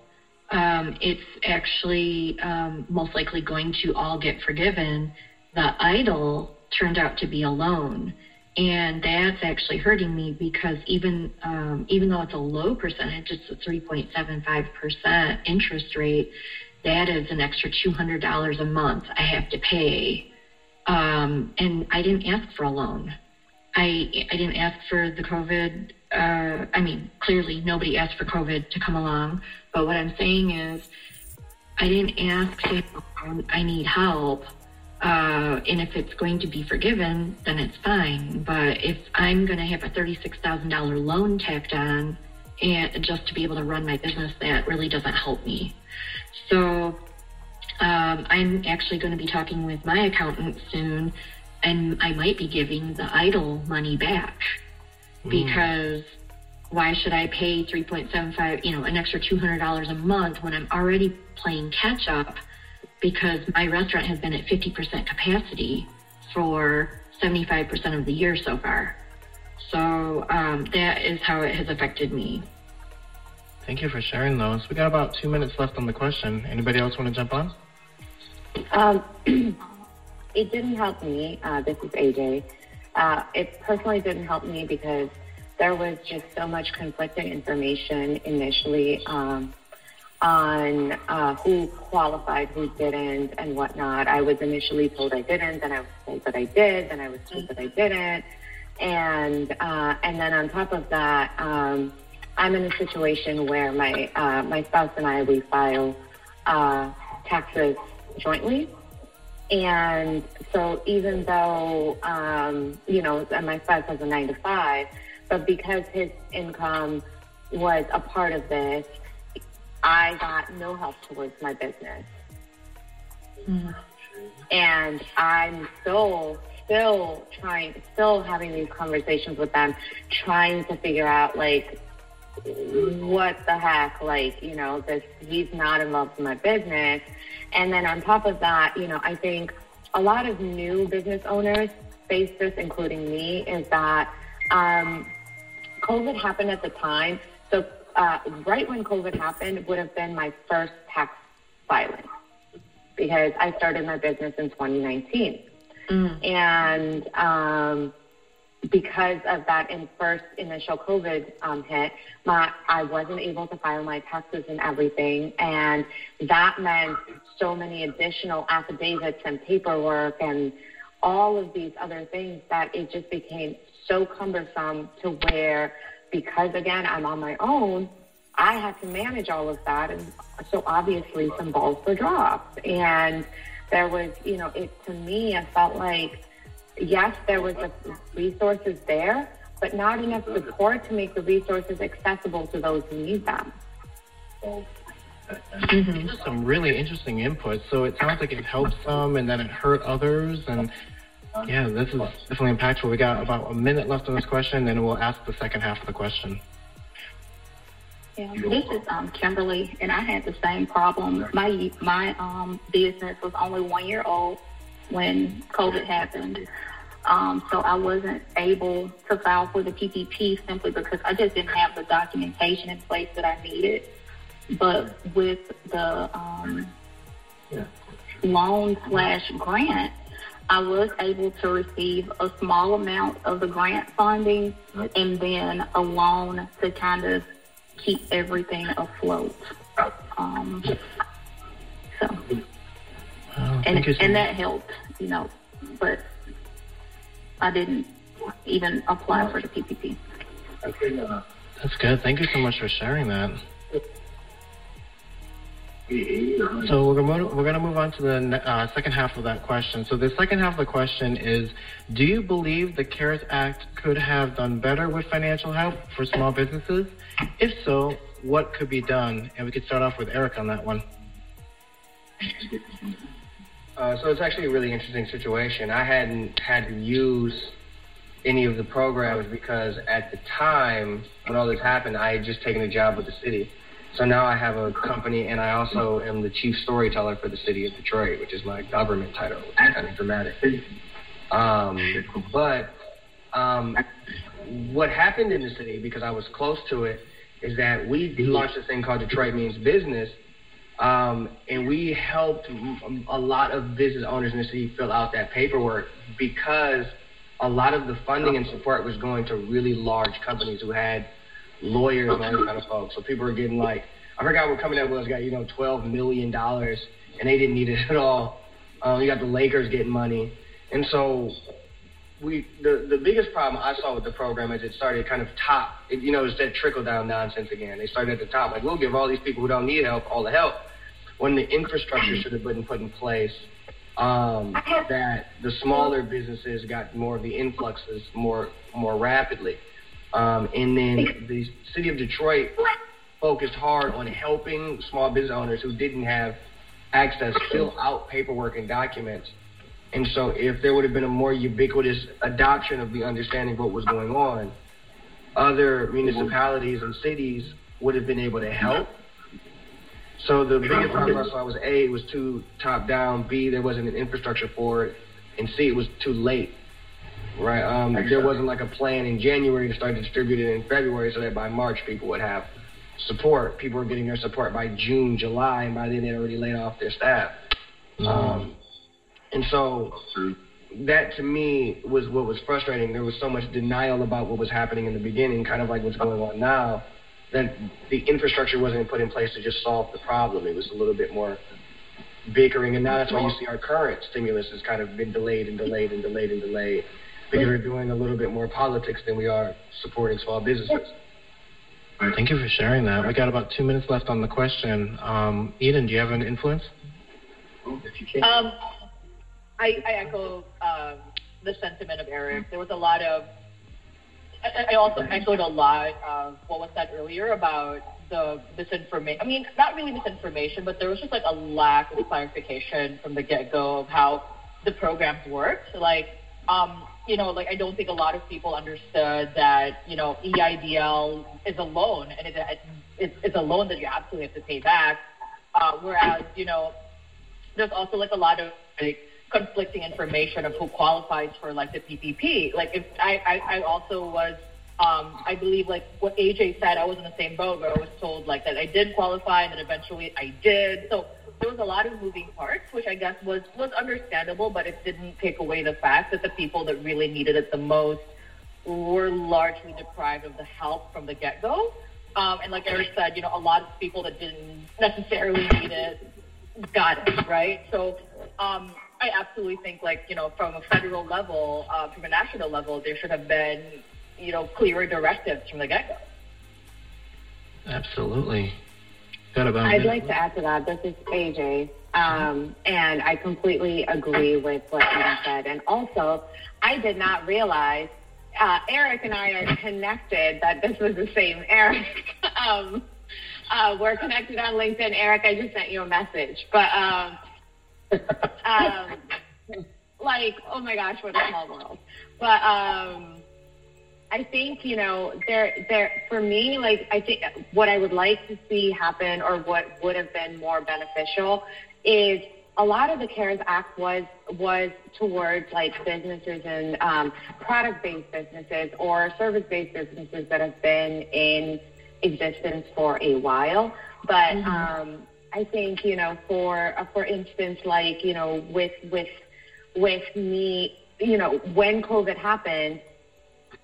Um, it's actually um, most likely going to all get forgiven. The EIDL turned out to be a loan. And that's actually hurting me, because even um, even though it's a low percentage, it's a three point seven five percent interest rate, that is an extra two hundred dollars a month I have to pay. Um, and I didn't ask for a loan. I, I didn't ask for the COVID. Uh, I mean, clearly nobody asked for COVID to come along. But what I'm saying is I didn't ask to, I need help. Uh, and if it's going to be forgiven, then it's fine. But if I'm going to have a thirty-six thousand dollars loan tacked on, and just to be able to run my business, that really doesn't help me. So um, I'm actually going to be talking with my accountant soon, and I might be giving the EIDL money back, mm. because why should I pay three point seven five, you know, an extra two hundred dollars a month when I'm already playing catch up? Because my restaurant has been at fifty percent capacity for seventy-five percent of the year so far. So um, that is how it has affected me. Thank you for sharing those. We got about two minutes left on the question. Anybody else want to jump on? Um, it didn't help me. Uh, this is A J. Uh, it personally didn't help me because there was just so much conflicting information initially. Um, on uh, who qualified, who didn't, and whatnot. I was initially told I didn't, then I was told that I did, then I was told that I didn't. And uh, and then on top of that, um, I'm in a situation where my uh, my spouse and I, we file uh, taxes jointly. And so even though, um, you know, and my spouse has a nine to five, but because his income was a part of this, I got no help towards my business. Mm. And I'm still, still trying, still having these conversations with them, trying to figure out, like, what the heck, like, you know, this, he's not involved in my business. And then on top of that, you know, I think a lot of new business owners face this, including me, is that um, COVID happened at the time. So Uh, right when COVID happened would have been my first tax filing, because I started my business in twenty nineteen. Mm. And um, because of that in first initial COVID um, hit, my, I wasn't able to file my taxes and everything. And that meant so many additional affidavits and paperwork and all of these other things that it just became so cumbersome to where, because, again, I'm on my own, I had to manage all of that. And so obviously some balls were dropped. And there was, you know, it to me, I felt like, yes, there was the resources there, but not enough support to make the resources accessible to those who need them. Mm-hmm. Those are some really interesting inputs. So it sounds like it helped some and then it hurt others. And yeah, this is definitely impactful. We got about a minute left on this question, and we'll ask the second half of the question. Yeah, this is um, Kimberly, and I had the same problem. My my um, business was only one year old when COVID happened, um, so I wasn't able to file for the P P P simply because I just didn't have the documentation in place that I needed. But with the um, loan slash grant, I was able to receive a small amount of the grant funding and then a loan to kind of keep everything afloat. Um, so, wow, and, and that helped, you know, but I didn't even apply for the P P P. That's good. Thank you so much for sharing that. So we're gonna we're gonna move on to the uh, second half of that question. So the second half of the question is: do you believe the CARES Act could have done better with financial help for small businesses? If so, what could be done? And we could start off with Eric on that one. Uh, so it's actually a really interesting situation. I hadn't had to use any of the programs because at the time when all this happened, I had just taken a job with the city. So now I have a company, and I also am the chief storyteller for the city of Detroit, which is my government title, which is kind of dramatic. Um, but um, what happened in the city, because I was close to it, is that we launched this thing called Detroit Means Business, um, and we helped a lot of business owners in the city fill out that paperwork because a lot of the funding and support was going to really large companies who had lawyers and all kind of folks. So people are getting like, I forgot what company that was, got, you know, twelve million dollars, and they didn't need it at all. Um, you got the Lakers getting money. And so we, the, the biggest problem I saw with the program is it started kind of top, it, you know, it's that trickle-down nonsense again. They started at the top, like, we'll give all these people who don't need help all the help, when the infrastructure should have been put in place um, that the smaller businesses got more of the influxes more more rapidly. Um, and then the city of Detroit focused hard on helping small business owners who didn't have access fill out paperwork and documents. And so if there would have been a more ubiquitous adoption of the understanding of what was going on, other municipalities and cities would have been able to help. So the biggest problem I saw was A, it was too top down, B, there wasn't an infrastructure for it, and C, it was too late. Right. Um, there wasn't like a plan in January to start distributing in February so that by March people would have support. People were getting their support by June, July, and by then they already laid off their staff. Mm. Um, and so that to me was what was frustrating. There was so much denial about what was happening in the beginning, kind of like what's going on now, that the infrastructure wasn't put in place to just solve the problem. It was a little bit more bickering, and now that's why you see our current stimulus has kind of been delayed and delayed and delayed and delayed. Because we're doing a little bit more politics than we are supporting small businesses. Thank you for sharing that. We got about two minutes left on the question. Um, Eden, do you have an influence? Um, I, I echo um, the sentiment of Eric. There was a lot of, I, I also echoed a lot of what was said earlier about the misinformation. I mean, not really misinformation, but there was just like a lack of clarification from the get-go of how the programs worked. Like, um, you know, like I don't think a lot of people understood that, you know, E I D L is a loan and it, it, it's a loan that you absolutely have to pay back. Uh, whereas, you know, there's also like a lot of like conflicting information of who qualifies for like the P P P. Like if I, I, I also was, um, I believe like what A J said, I was in the same boat where I was told like that I did qualify and then eventually I did. So there was a lot of moving parts, which I guess was, was understandable, but it didn't take away the fact that the people that really needed it the most were largely deprived of the help from the get-go. Um, and like Eric said, you know, a lot of people that didn't necessarily need it got it, right? So um, I absolutely think, like, you know, from a federal level, uh, from a national level, there should have been, you know, clearer directives from the get-go. Absolutely. I'd like to add to that. This is A J, um, and I completely agree with what Eden said. And also, I did not realize uh, Eric and I are connected, that this was the same Eric. um, uh, we're connected on LinkedIn. Eric, I just sent you a message. But, um, um, like, oh, my gosh, what a small world. But um, I think, you know, there, there, for me, like, I think what I would like to see happen or what would have been more beneficial is a lot of the CARES Act was, was towards like businesses and um, product-based businesses or service-based businesses that have been in existence for a while. But mm-hmm. um, I think, you know, for, uh, for instance, like, you know, with, with, with me, you know, when COVID happened,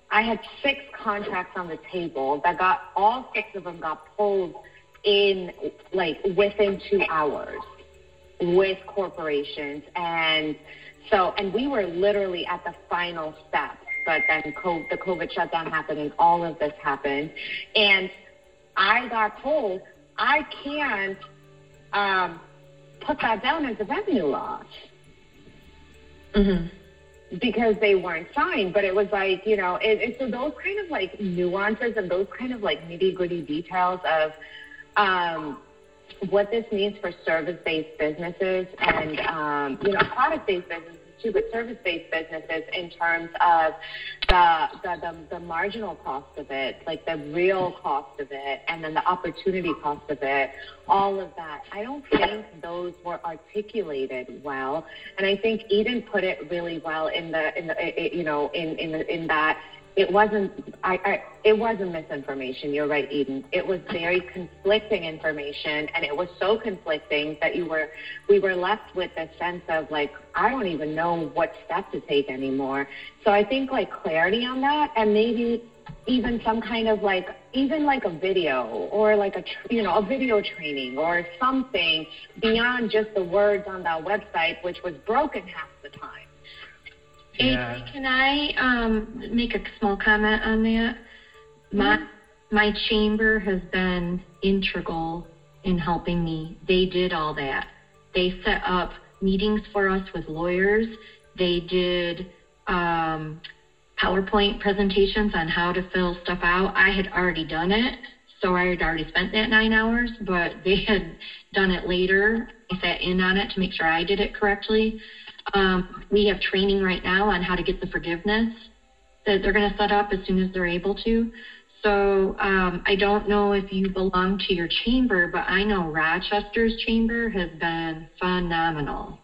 I had six contracts on the table that got, all six of them got pulled in, like, within two hours with corporations. And so, and we were literally at the final step, but then COVID, the COVID shutdown happened and all of this happened. And I got told I can't um, put that down as a revenue loss. Mm-hmm. Because they weren't signed, but it was like, you know, and, and so those kind of like nuances and those kind of like nitty gritty details of um, what this means for service-based businesses and, um, you know, product-based businesses too, but service-based businesses in terms of the, the, the, the marginal cost of it, like the real cost of it, and then the opportunity cost of it, all of that. I don't think those were articulated well, and I think Eden put it really well in the, in the, you know, in, in, in that it wasn't, I, I, it wasn't misinformation. You're right, Eden. It was very conflicting information, and it was so conflicting that you were, we were left with a sense of like, I don't even know what step to take anymore. So I think like clarity on that, and maybe even some kind of like, even like a video or like a, you know, a video training or something beyond just the words on that website, which was broken half the time. Yeah. Adri, can I um, make a small comment on that? My my chamber has been integral in helping me. They did all that. They set up meetings for us with lawyers. They did um, PowerPoint presentations on how to fill stuff out. I had already done it, so I had already spent that nine hours, but they had done it later. I sat in on it to make sure I did it correctly. Um, we have training right now on how to get the forgiveness that they're going to set up as soon as they're able to. So um, I don't know if you belong to your chamber, but I know Rochester's chamber has been phenomenal.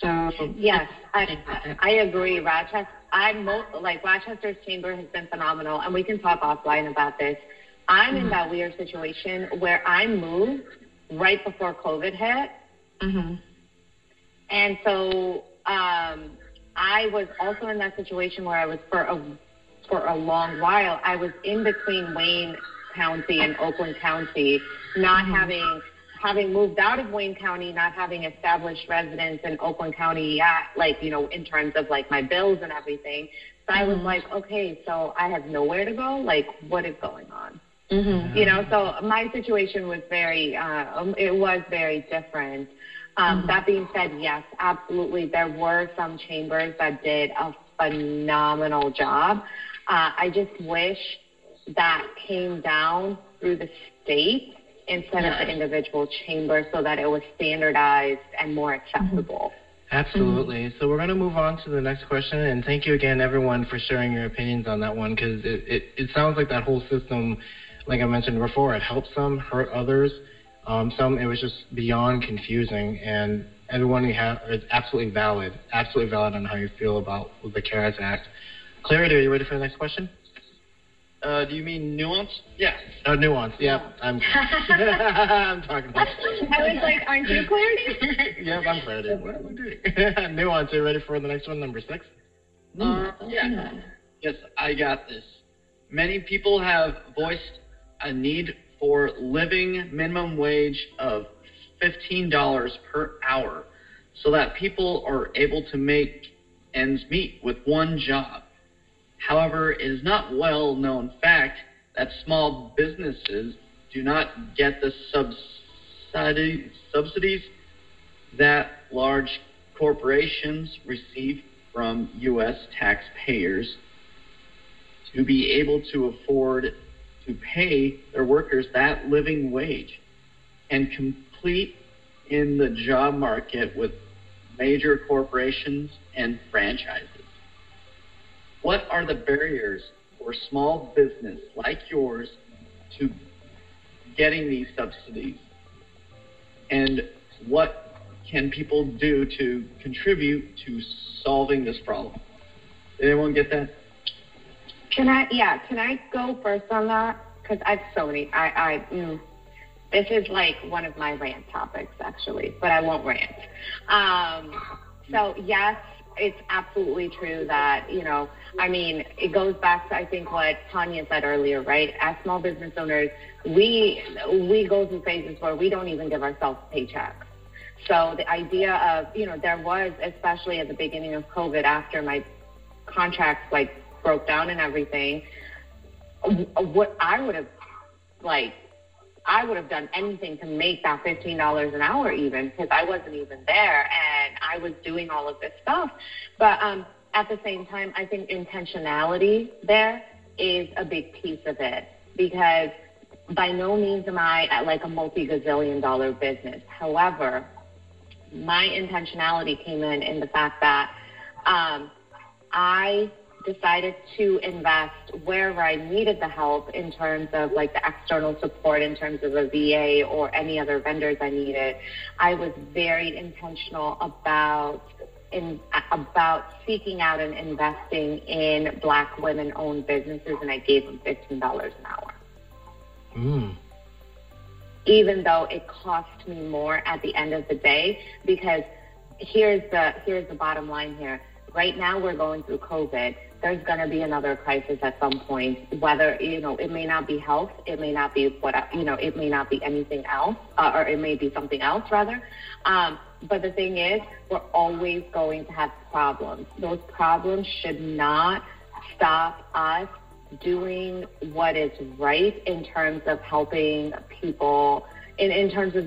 So yes, I, I agree. Rochester, I'm most, like Rochester's chamber has been phenomenal, and we can talk offline about this. I'm mm-hmm. in that weird situation where I moved right before COVID hit. Mm-hmm. And so um, I was also in that situation where I was for a for a long while. I was in between Wayne County and Oakland County, not mm-hmm. having having moved out of Wayne County, not having established residence in Oakland County yet, like, you know, in terms of like my bills and everything. So mm-hmm. I was like, okay, so I have nowhere to go. Like, what is going on? Mm-hmm. You know, so my situation was very uh, it was very different. Um, that being said, yes, absolutely. There were some chambers that did a phenomenal job. Uh, I just wish that came down through the state instead yes. of the individual chamber so that it was standardized and more accessible. Absolutely. Mm-hmm. So we're going to move on to the next question. And thank you again, everyone, for sharing your opinions on that one, because it, it, it sounds like that whole system, like I mentioned before, it helps some, hurt others. Um, some, it was just beyond confusing, and everyone you have is absolutely valid, absolutely valid on how you feel about the CARES Act. Clarity, are you ready for the next question? Uh, do you mean nuance? Yeah. Oh, nuance, yeah. I'm, I'm talking about it. I was like, aren't you Clarity? Yep, I'm Clarity. What am I doing? Nuance, are you ready for the next one, number six? Uh, yeah. Yes, I got this. Many people have voiced a need for living minimum wage of fifteen dollars per hour so that people are able to make ends meet with one job. However, it is not well known fact that small businesses do not get the subsidi- subsidies that large corporations receive from U S taxpayers to be able to afford to pay their workers that living wage and compete in the job market with major corporations and franchises. What are the barriers for small business like yours to getting these subsidies? And what can people do to contribute to solving this problem? Did anyone get that? Can I, yeah, can I go first on that? Because I have so many, I, I, mm, this is like one of my rant topics, actually, but I won't rant. Um, so, yes, it's absolutely true that, you know, I mean, it goes back to, I think, what Tanya said earlier, right? As small business owners, we, we go through phases where we don't even give ourselves paychecks. So the idea of, you know, there was, especially at the beginning of COVID, after my contracts, like, broke down and everything, what I would have, like, I would have done anything to make that fifteen dollars an hour even, because I wasn't even there and I was doing all of this stuff. But um, at the same time, I think intentionality there is a big piece of it, because by no means am I at like a multi-gazillion dollar business. However, my intentionality came in in the fact that um, I decided to invest wherever I needed the help in terms of like the external support, in terms of a V A or any other vendors I needed. I was very intentional about in about seeking out and investing in Black women-owned businesses, and I gave them fifteen dollars an hour. Mm. Even though it cost me more at the end of the day, because here's the here's the bottom line here. Right now we're going through COVID. There's going to be another crisis at some point, whether, you know, it may not be health, it may not be what, you know, it may not be anything else, uh, or it may be something else rather. Um, but the thing is, we're always going to have problems. Those problems should not stop us doing what is right in terms of helping people, in, in terms of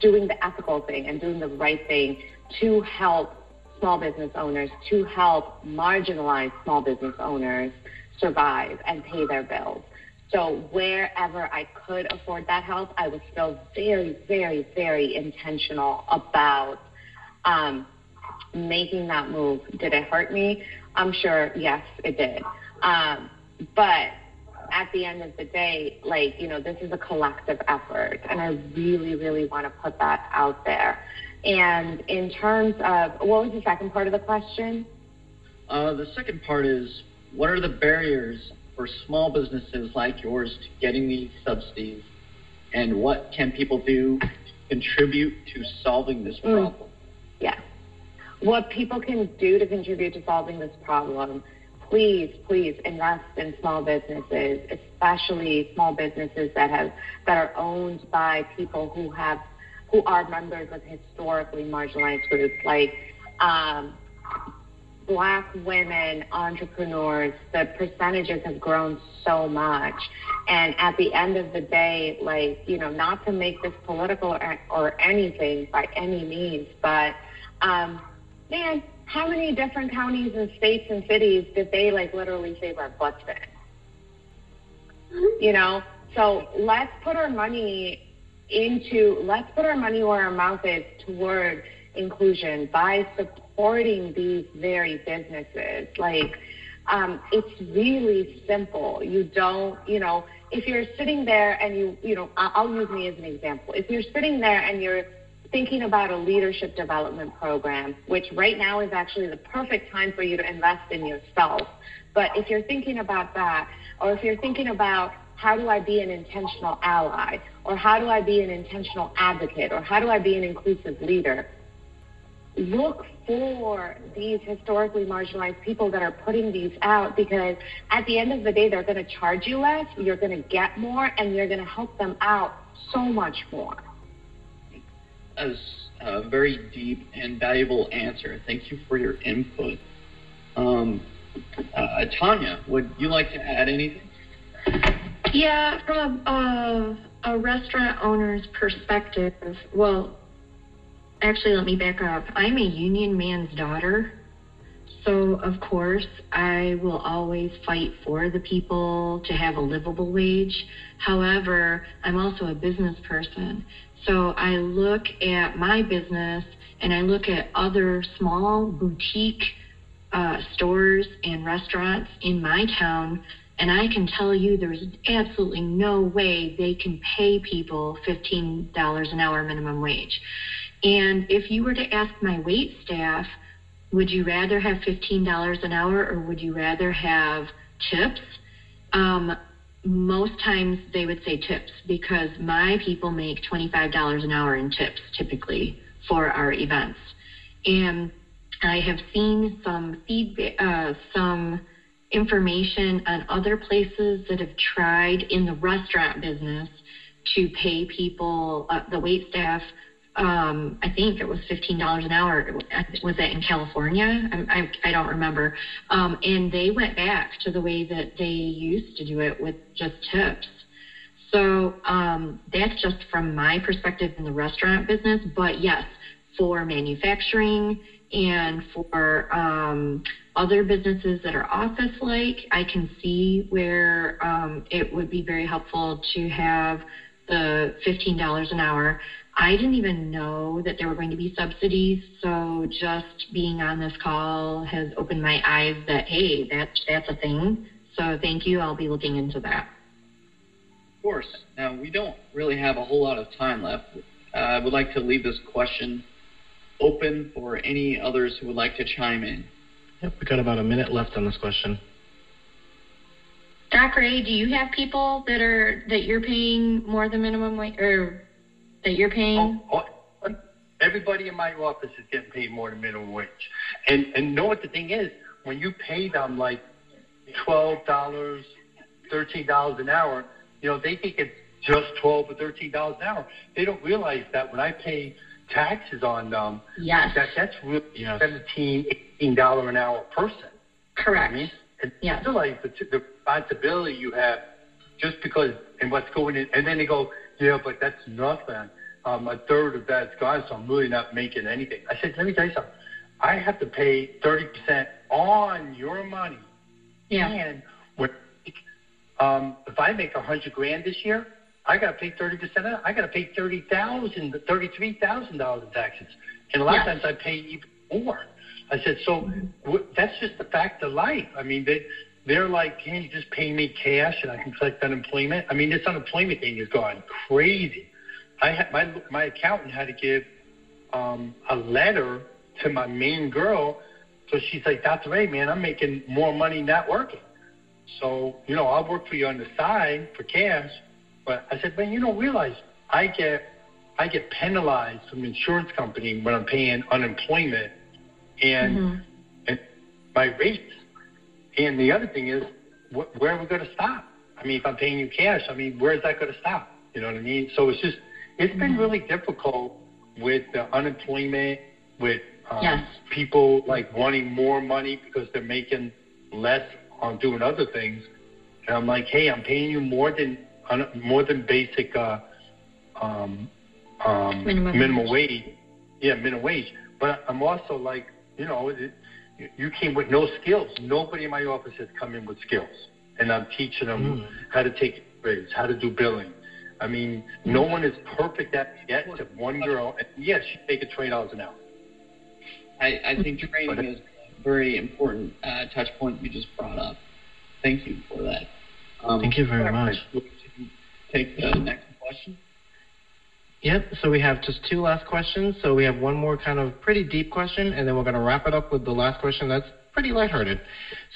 doing the ethical thing and doing the right thing to help small business owners, to help marginalized small business owners survive and pay their bills. So wherever I could afford that help, I was still very, very, very intentional about um, making that move. Did it hurt me? I'm sure, yes, it did. Um, but at the end of the day, like, you know, this is a collective effort, and I really, really want to put that out there. And in terms of, what was the second part of the question? Uh, the second part is, what are the barriers for small businesses like yours to getting these subsidies, and what can people do to contribute to solving this problem? Mm. Yeah. What people can do to contribute to solving this problem, please, please invest in small businesses, especially small businesses that have that are owned by people who have who are members of historically marginalized groups, like um, Black women entrepreneurs. The percentages have grown so much. And at the end of the day, like, you know, not to make this political or, or anything by any means, but um, man, how many different counties and states and cities did they like literally save our butts in? You know, so let's put our money into, let's put our money where our mouth is toward inclusion by supporting these very businesses. Like, um, it's really simple. You don't, you know, if you're sitting there and you, you know, I'll use me as an example. If you're sitting there and you're thinking about a leadership development program, which right now is actually the perfect time for you to invest in yourself. But if you're thinking about that, or if you're thinking about how do I be an intentional ally, or how do I be an intentional advocate, or how do I be an inclusive leader? Look for these historically marginalized people that are putting these out, because at the end of the day, they're going to charge you less, you're going to get more, and you're going to help them out so much more. That is a very deep and valuable answer. Thank you for your input. Um, uh, Tanya, would you like to add anything? Yeah, from a, uh, a restaurant owner's perspective, well, actually, let me back up. I'm a union man's daughter, so of course, I will always fight for the people to have a livable wage. However, I'm also a business person, so I look at my business and I look at other small boutique uh, stores and restaurants in my town. And I can tell you there's absolutely no way they can pay people fifteen dollars an hour minimum wage. And if you were to ask my wait staff, would you rather have fifteen dollars an hour or would you rather have tips? Um, most times they would say tips, because my people make twenty-five dollars an hour in tips typically for our events. And I have seen some feedback, uh, some information on other places that have tried in the restaurant business to pay people, uh, the wait staff, um, I think it was fifteen dollars an hour. Was that in California? I, I, I don't remember. Um, and they went back to the way that they used to do it with just tips. So um, that's just from my perspective in the restaurant business. But yes, for manufacturing and for um, other businesses that are office-like, I can see where um, it would be very helpful to have the fifteen dollars an hour. I didn't even know that there were going to be subsidies, so just being on this call has opened my eyes that, hey, that, that's a thing. So thank you. I'll be looking into that. Of course. Now, we don't really have a whole lot of time left. Uh, I would like to leave this question open for any others who would like to chime in. Yep, we've got about a minute left on this question. Doc Ray, do you have people that are that you're paying more than minimum wage, or that you're paying? Oh, oh, everybody in my office is getting paid more than minimum wage. And and know what the thing is, when you pay them like twelve dollars, thirteen dollars an hour, you know, they think it's just twelve or thirteen dollars an hour. They don't realize that when I pay taxes on them, yes, that that's really yes. seventeen, eighteen dollars an hour person. Correct. You know what I mean? And yes. realize the, the responsibility you have just because and what's going in. And then they go, yeah, but that's nothing. Um, a third of that's gone, so I'm really not making anything. I said, let me tell you something. I have to pay thirty percent on your money. Yeah. And when, um, if I make one hundred grand this year, I got to pay thirty percent of that. I got to pay thirty thousand dollars, thirty-three thousand dollars in taxes. And a lot yes. of times I pay even more. I said, so w- that's just the fact of life. I mean, they, they're like, can you just pay me cash and I can collect unemployment? I mean, this unemployment thing has gone crazy. I ha- my my accountant had to give um, a letter to my main girl. So she's like, Doctor Ray, man, I'm making more money not working. So, you know, I'll work for you on the side for cash. But I said, man, you don't realize I get I get penalized from the insurance company when I'm paying unemployment and, mm-hmm. and my rates. And the other thing is, wh- where are we going to stop? I mean, if I'm paying you cash, I mean, where is that going to stop? You know what I mean? So it's just, it's mm-hmm. been really difficult with the unemployment, with um, yes. people like wanting more money because they're making less on doing other things. And I'm like, hey, I'm paying you more than more than basic uh, um, um, minimum, minimum wage. wage. Yeah, minimum wage. But I'm also like, you know, it, you came with no skills. Nobody in my office has come in with skills. And I'm teaching them mm. how to take grades, how to do billing. I mean, mm. no one is perfect at yet to one girl. And yes, yeah, she takes twenty dollars an hour. I, I think training but, is a very important uh, touch point you just brought up. Thank you for that. Um, Thank you very much. Take the next question. Yep, so we have just two last questions. So we have one more kind of pretty deep question, and then we're going to wrap it up with the last question that's pretty lighthearted.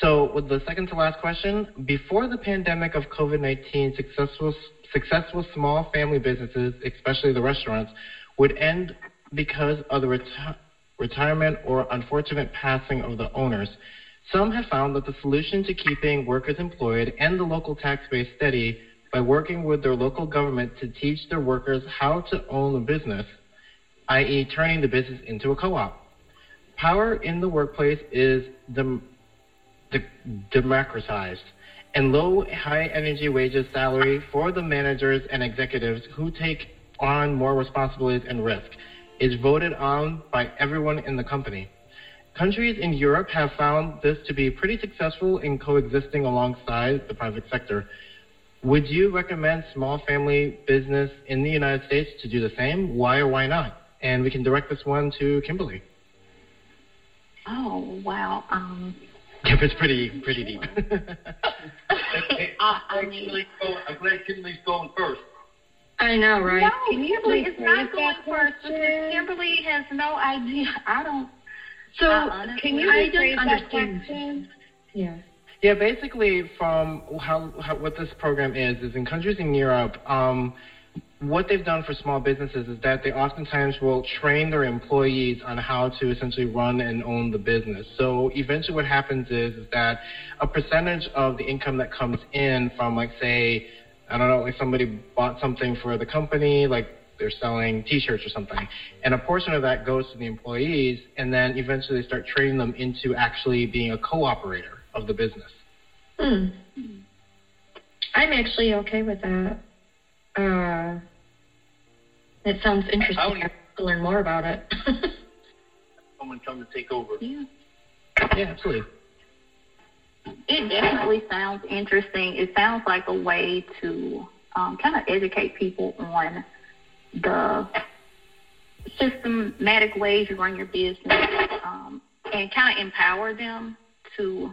So with the second to last question, before the pandemic of COVID nineteen, successful, successful small family businesses, especially the restaurants, would end because of the reti- retirement or unfortunate passing of the owners. Some have found that the solution to keeping workers employed and the local tax base steady by working with their local government to teach their workers how to own a business, that is turning the business into a co-op. Power in the workplace is dem- de- democratized, and low, high energy wages salary for the managers and executives who take on more responsibilities and risk is voted on by everyone in the company. Countries in Europe have found this to be pretty successful in coexisting alongside the private sector. Would you recommend small family business in the United States to do the same? Why or why not? And we can direct this one to Kimberly. Oh, wow. Um, yeah, it's pretty pretty deep. uh, Actually, I'm glad Kimberly's going first. I know, right? No, Kimberly is not going first. Kimberly has no idea. I don't. So uh, can you I don't understand. Yeah. Yeah, basically from how, how what this program is, is in countries in Europe, um, what they've done for small businesses is that they oftentimes will train their employees on how to essentially run and own the business. So eventually what happens is, is that a percentage of the income that comes in from, like, say, I don't know, like somebody bought something for the company, like they're selling T-shirts or something, and a portion of that goes to the employees, and then eventually they start training them into actually being a co-operator of the business. Hmm. I'm actually okay with that. Uh, it sounds interesting. I would like to learn more about it. Someone come to take over. Yeah. Yeah, absolutely. It definitely sounds interesting. It sounds like a way to um, kind of educate people on the systematic ways you run your business um, and kind of empower them to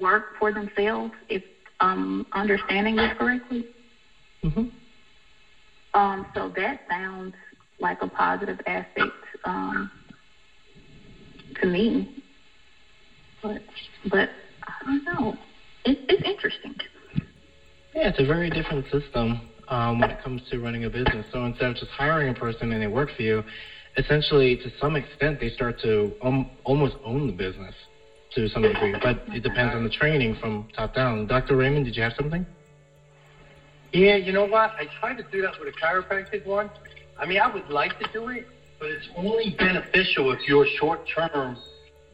work for themselves, if I'm understanding this correctly. Mm-hmm. Um, so that sounds like a positive aspect um, to me. But, but I don't know. It, it's interesting. Yeah, it's a very different system um, when it comes to running a business. So instead of just hiring a person and they work for you, essentially, to some extent, they start to um, almost own the business to some degree. But it depends on the training from top down. Doctor Raymond, did you have something? Yeah, you know what? I tried to do that with a chiropractic one. I mean, I would like to do it, but it's only beneficial if your short term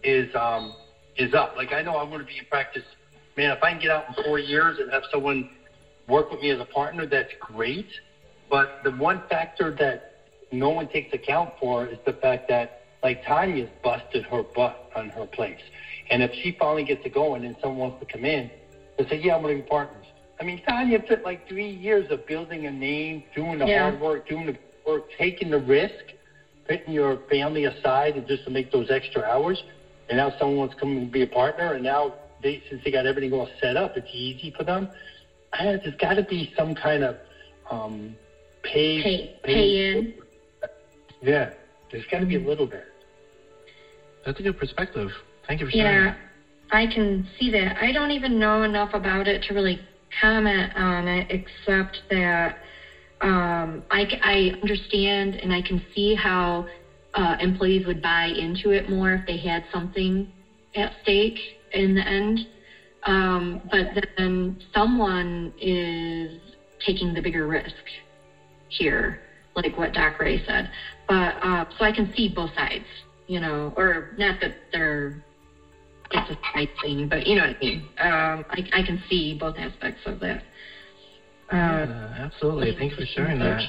is um, is up. Like, I know I'm going to be in practice. Man, if I can get out in four years and have someone work with me as a partner, that's great. But the one factor that no one takes account for is the fact that, like, Tanya's busted her butt on her place. And if she finally gets it going and someone wants to come in and say, yeah, I'm going to be partners. I mean, Tanya took like three years of building a name, doing the yeah. hard work, doing the work, taking the risk, putting your family aside and just to make those extra hours. And now someone's coming to be a partner. And now, they, since they got everything all set up, it's easy for them. I, there's got to be some kind of um, pay, pay, pay. Pay in. Yeah, there's got to be a little bit. That's a good perspective. Thank you for sharing. Yeah, that. I can see that. I don't even know enough about it to really comment on it, except that um, I, I understand and I can see how uh, employees would buy into it more if they had something at stake in the end. Um, but then someone is taking the bigger risk here, like what Doc Ray said. But uh, so I can see both sides, you know, or not that they're it's a side thing, but you know what I mean. Um, I, I can see both aspects of that. Uh, yeah, absolutely. Thank you for sharing that.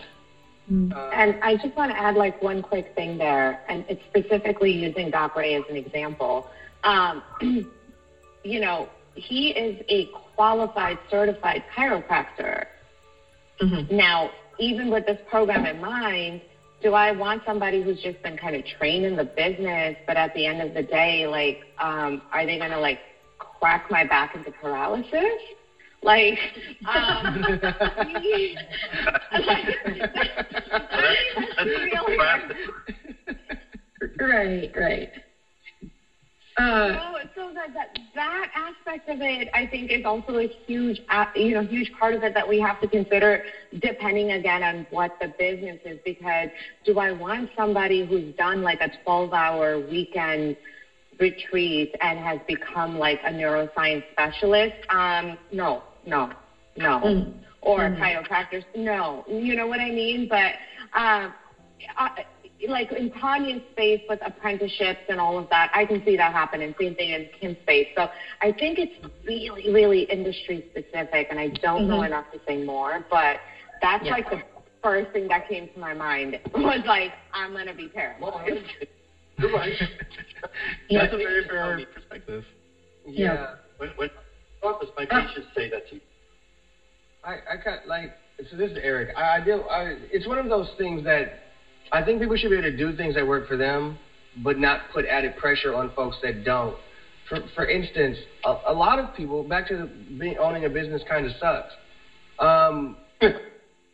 And I just want to add like one quick thing there, and it's specifically using Doc Ray as an example. Um, you know, he is a qualified, certified chiropractor. Mm-hmm. Now, even with this program in mind, do I want somebody who's just been kind of trained in the business, but at the end of the day, like, um, are they going to, like, crack my back into paralysis? Like, um, like right, right. Uh, so, so that, that that aspect of it, I think, is also a huge, you know, huge part of it that we have to consider, depending again on what the business is. Because do I want somebody who's done like a twelve-hour weekend retreat and has become like a neuroscience specialist? Um, no, no, no. Mm. Or mm. a chiropractor? No. You know what I mean? But um, I, like in Tanya's space with apprenticeships and all of that, I can see that happen, and same thing in Kim's space. So I think it's really, really industry specific, and I don't mm-hmm. know enough to say more, but that's yeah. like the first thing that came to my mind was like, I'm going to be terrible. You're right. That's a very fair perspective. Yeah. yeah. When, when I thought this, my patients say that to you. I, I got like, so this is Eric. I, I do, I, it's one of those things that, I think people should be able to do things that work for them, but not put added pressure on folks that don't. For, for instance, a, a lot of people, back to the, being, owning a business kind of sucks. Um, it,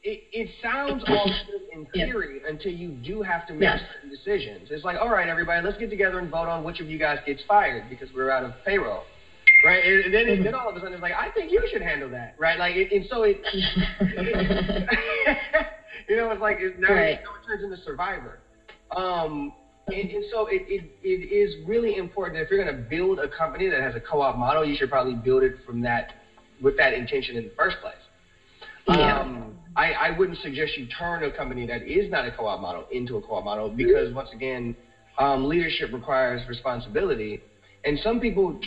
it sounds all good in theory until you do have to make yes. certain decisions. It's like, all right, everybody, let's get together and vote on which of you guys gets fired because we're out of payroll, right? And, and then, mm-hmm. then all of a sudden it's like, I think you should handle that, right? Like, it, and so it... it You know, it's like it, now, right. it, now it turns into Survivor. Um, and, and so it, it, it is really important that if you're going to build a company that has a co-op model, you should probably build it from that, with that intention in the first place. Yeah. Um, I, I wouldn't suggest you turn a company that is not a co-op model into a co-op model because, once again, um, leadership requires responsibility. And some people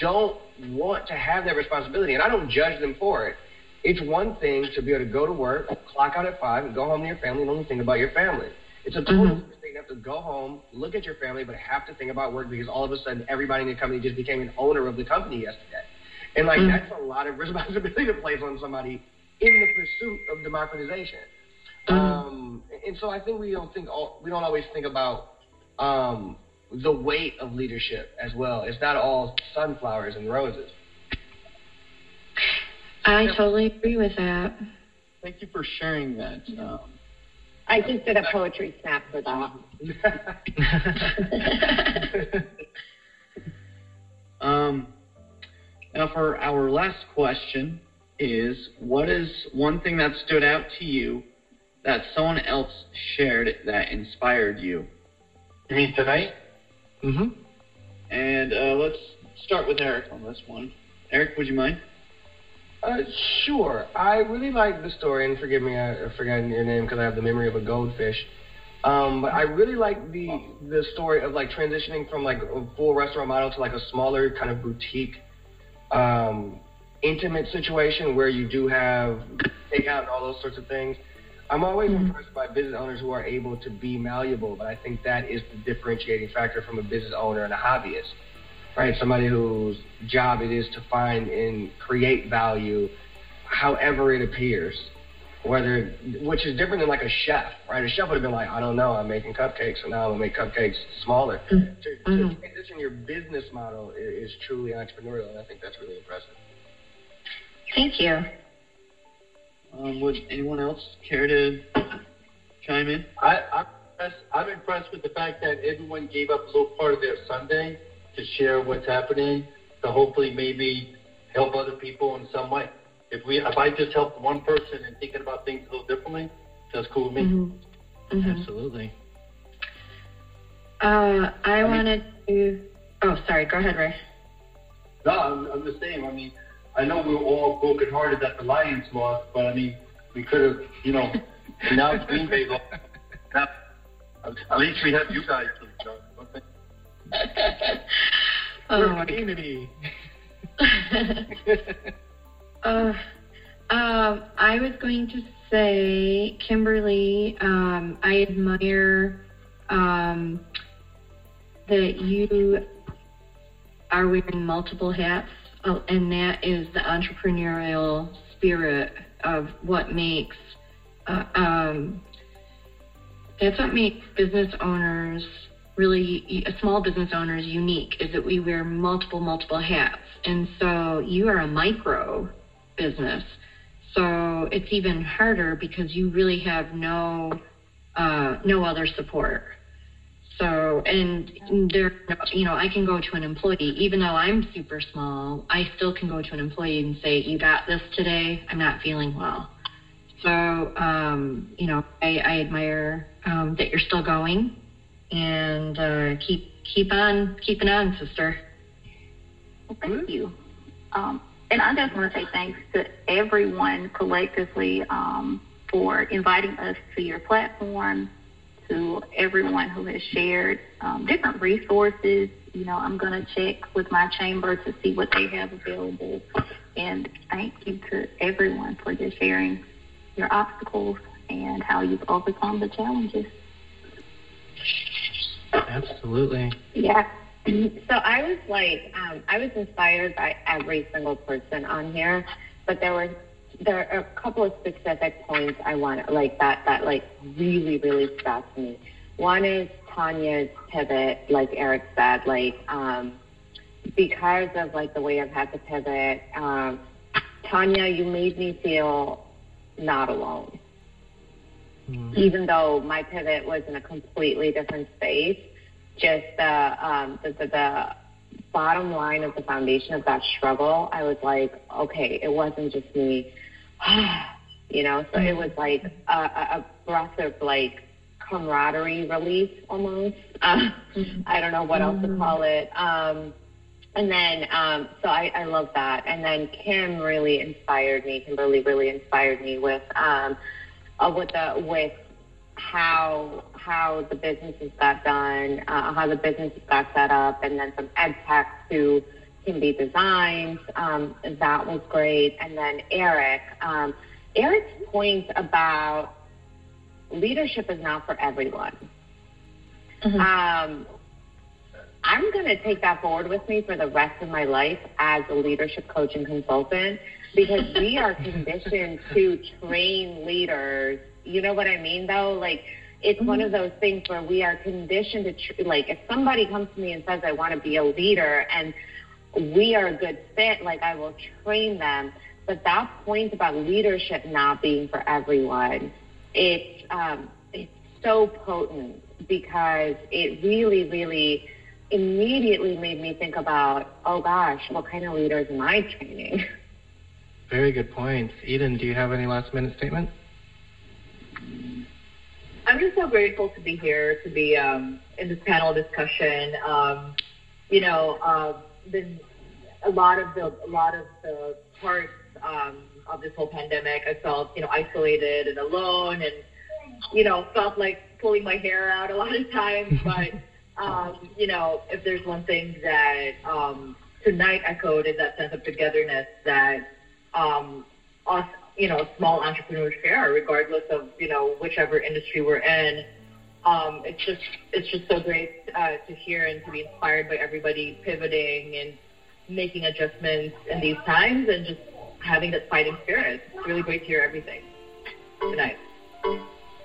don't want to have that responsibility, and I don't judge them for it. It's one thing to be able to go to work, clock out at five, and go home to your family and only think about your family. It's a total mm-hmm. thing to have to go home, look at your family, but have to think about work because all of a sudden everybody in the company just became an owner of the company yesterday. And, like, mm-hmm. that's a lot of responsibility to place on somebody in the pursuit of democratization. Mm-hmm. Um, and so I think we don't think all, we don't always think about um, the weight of leadership as well. It's not all sunflowers and roses. I totally agree with that. Thank you for sharing that. Um, I just did a poetry snap for that. um, now, for our last question is, what is one thing that stood out to you that someone else shared that inspired you? You mean tonight? Mm-hmm. And uh, let's start with Eric on this one. Eric, would you mind? Uh, sure. I really like the story, and forgive me, I, I've forgotten your name because I have the memory of a goldfish. Um, but I really like the the story of, like, transitioning from, like, a full restaurant model to, like, a smaller kind of boutique, um, intimate situation where you do have takeout and all those sorts of things. I'm always mm-hmm. impressed by business owners who are able to be malleable, but I think that is the differentiating factor from a business owner and a hobbyist. Right, somebody whose job it is to find and create value, however it appears, whether which is different than, like, a chef. Right, a chef would have been like, I don't know, I'm making cupcakes, and now I'm gonna make cupcakes smaller. Mm-hmm. To, to transition your business model is, is truly entrepreneurial, and I think that's really impressive. Thank you. Um, would anyone else care to chime in? I, I'm impressed. I'm impressed with the fact that everyone gave up a little part of their Sunday to share what's happening, to hopefully maybe help other people in some way. If we, if I just helped one person and thinking about things a little differently, that's cool with me. Mm-hmm. Mm-hmm. Absolutely. Uh, I, I wanted mean, to, oh, sorry, go ahead, Ray. No, I'm, I'm the same. I mean, I know we were all brokenhearted that the Lions lost, but I mean, we could have, you know, now Green Bay lost. Now, at least we have you guys. Okay. Oh, community. uh, um, I was going to say, Kimberly, um, I admire um, that you are wearing multiple hats, oh, and that is the entrepreneurial spirit of what makes uh, um, that's what makes business owners. Really, a small business owner is unique, is that we wear multiple, multiple hats. And so you are a micro business. So it's even harder because you really have no uh, no other support. So, and there, you know, I can go to an employee, even though I'm super small, I still can go to an employee and say, you got this today, I'm not feeling well. So, um, you know, I, I admire um, that you're still going. And uh, keep keep on keeping on, sister. Well, thank you. Um, and I just want to say thanks to everyone collectively um, for inviting us to your platform, to everyone who has shared um, different resources. You know, I'm going to check with my chamber to see what they have available. And thank you to everyone for just sharing your obstacles and how you've overcome the challenges. Absolutely. Yeah. So I was like, um, I was inspired by every single person on here, but there were there are a couple of specific points I want like that that like really really stuck to me. One is Tanya's pivot, like Eric said, like um, because of like the way I've had to pivot. Um, Tanya, you made me feel not alone. Mm-hmm. Even though my pivot was in a completely different space, just the, um, the, the, the bottom line of the foundation of that struggle, I was like, okay, it wasn't just me, you know, so it was like a, a breath of like camaraderie release almost. Uh, I don't know what mm-hmm. else to call it. Um, and then, um, so I, I love that. And then Kim really inspired me, Kimberly really inspired me with, um, Uh, with the with how how the businesses got done, uh, how the businesses got set up, and then from EdTech to Kimmy B's Designs. Um, that was great. And then Eric. Um, Eric's point about leadership is not for everyone. Mm-hmm. Um, I'm going to take that forward with me for the rest of my life as a leadership coach and consultant, because we are conditioned to train leaders. You know what I mean, though? Like, it's mm-hmm. one of those things where we are conditioned to, tr- like, if somebody comes to me and says, I want to be a leader, and we are a good fit, like, I will train them. But that point about leadership not being for everyone, it's, um, it's so potent, because it really, really immediately made me think about, oh, gosh, what kind of leaders am I training? Very good points. Eden, do you have any last-minute statement? I'm just so grateful to be here, to be um, in this panel discussion. Um, you know, uh, been a lot of the a lot of the parts um, of this whole pandemic, I felt, you know, isolated and alone, and, you know, felt like pulling my hair out a lot of times. But, um, you know, if there's one thing that um, tonight echoed is that sense of togetherness that um, us, you know, small entrepreneurs share, regardless of, you know, whichever industry we're in. Um, it's just it's just so great uh, to hear and to be inspired by everybody pivoting and making adjustments in these times, and just having that fighting spirit. It's really great to hear everything tonight.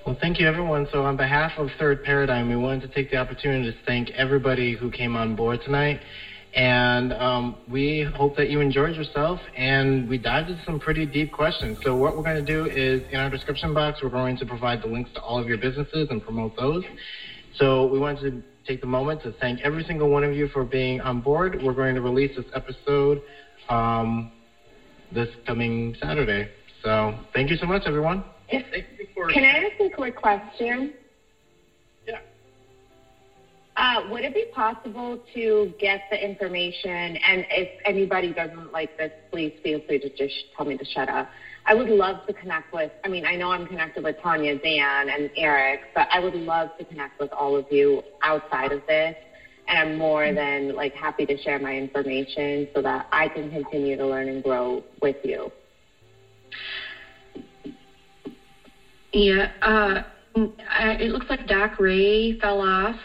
Well, thank you, everyone. So on behalf of Third Paradigm, we wanted to take the opportunity to thank everybody who came on board tonight. And um, we hope that you enjoyed yourself, and we dived into some pretty deep questions. So what we're going to do is, in our description box, we're going to provide the links to all of your businesses and promote those. So we wanted to take the moment to thank every single one of you for being on board. We're going to release this episode um, this coming Saturday. So thank you so much, everyone. Yes. Thank you for- Can I ask a quick question? Uh, would it be possible to get the information, and if anybody doesn't like this, please feel free to just tell me to shut up. I would love to connect with, I mean, I know I'm connected with Tanya, Dan, and Eric, but I would love to connect with all of you outside of this, and I'm more than, like, happy to share my information so that I can continue to learn and grow with you. Yeah, uh, I, it looks like Doc Ray fell off.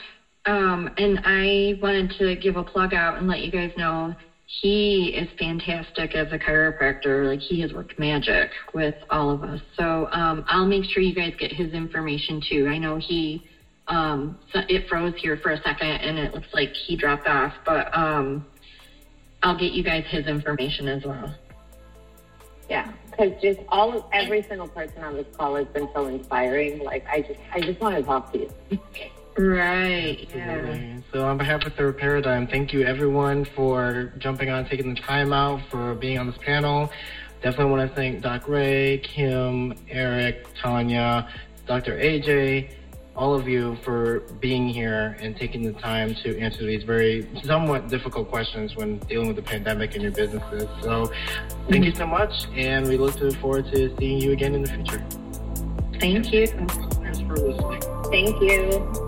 Um, and I wanted to give a plug out and let you guys know he is fantastic as a chiropractor. Like, he has worked magic with all of us. So um, I'll make sure you guys get his information too. I know he, um, it froze here for a second and it looks like he dropped off, but um, I'll get you guys his information as well. Yeah, because just all of, every single person on this call has been so inspiring. Like, I just, I just want to talk to you. Right. Yeah. So on behalf of Third Paradigm, thank you everyone for jumping on, taking the time out, for being on this panel. Definitely want to thank Doc Ray, Kim, Eric, Tanya, Doctor A J, all of you for being here and taking the time to answer these very somewhat difficult questions when dealing with the pandemic and your businesses. So thank you so much, and we look forward to seeing you again in the future. Thank you. Thanks for listening. Thank you.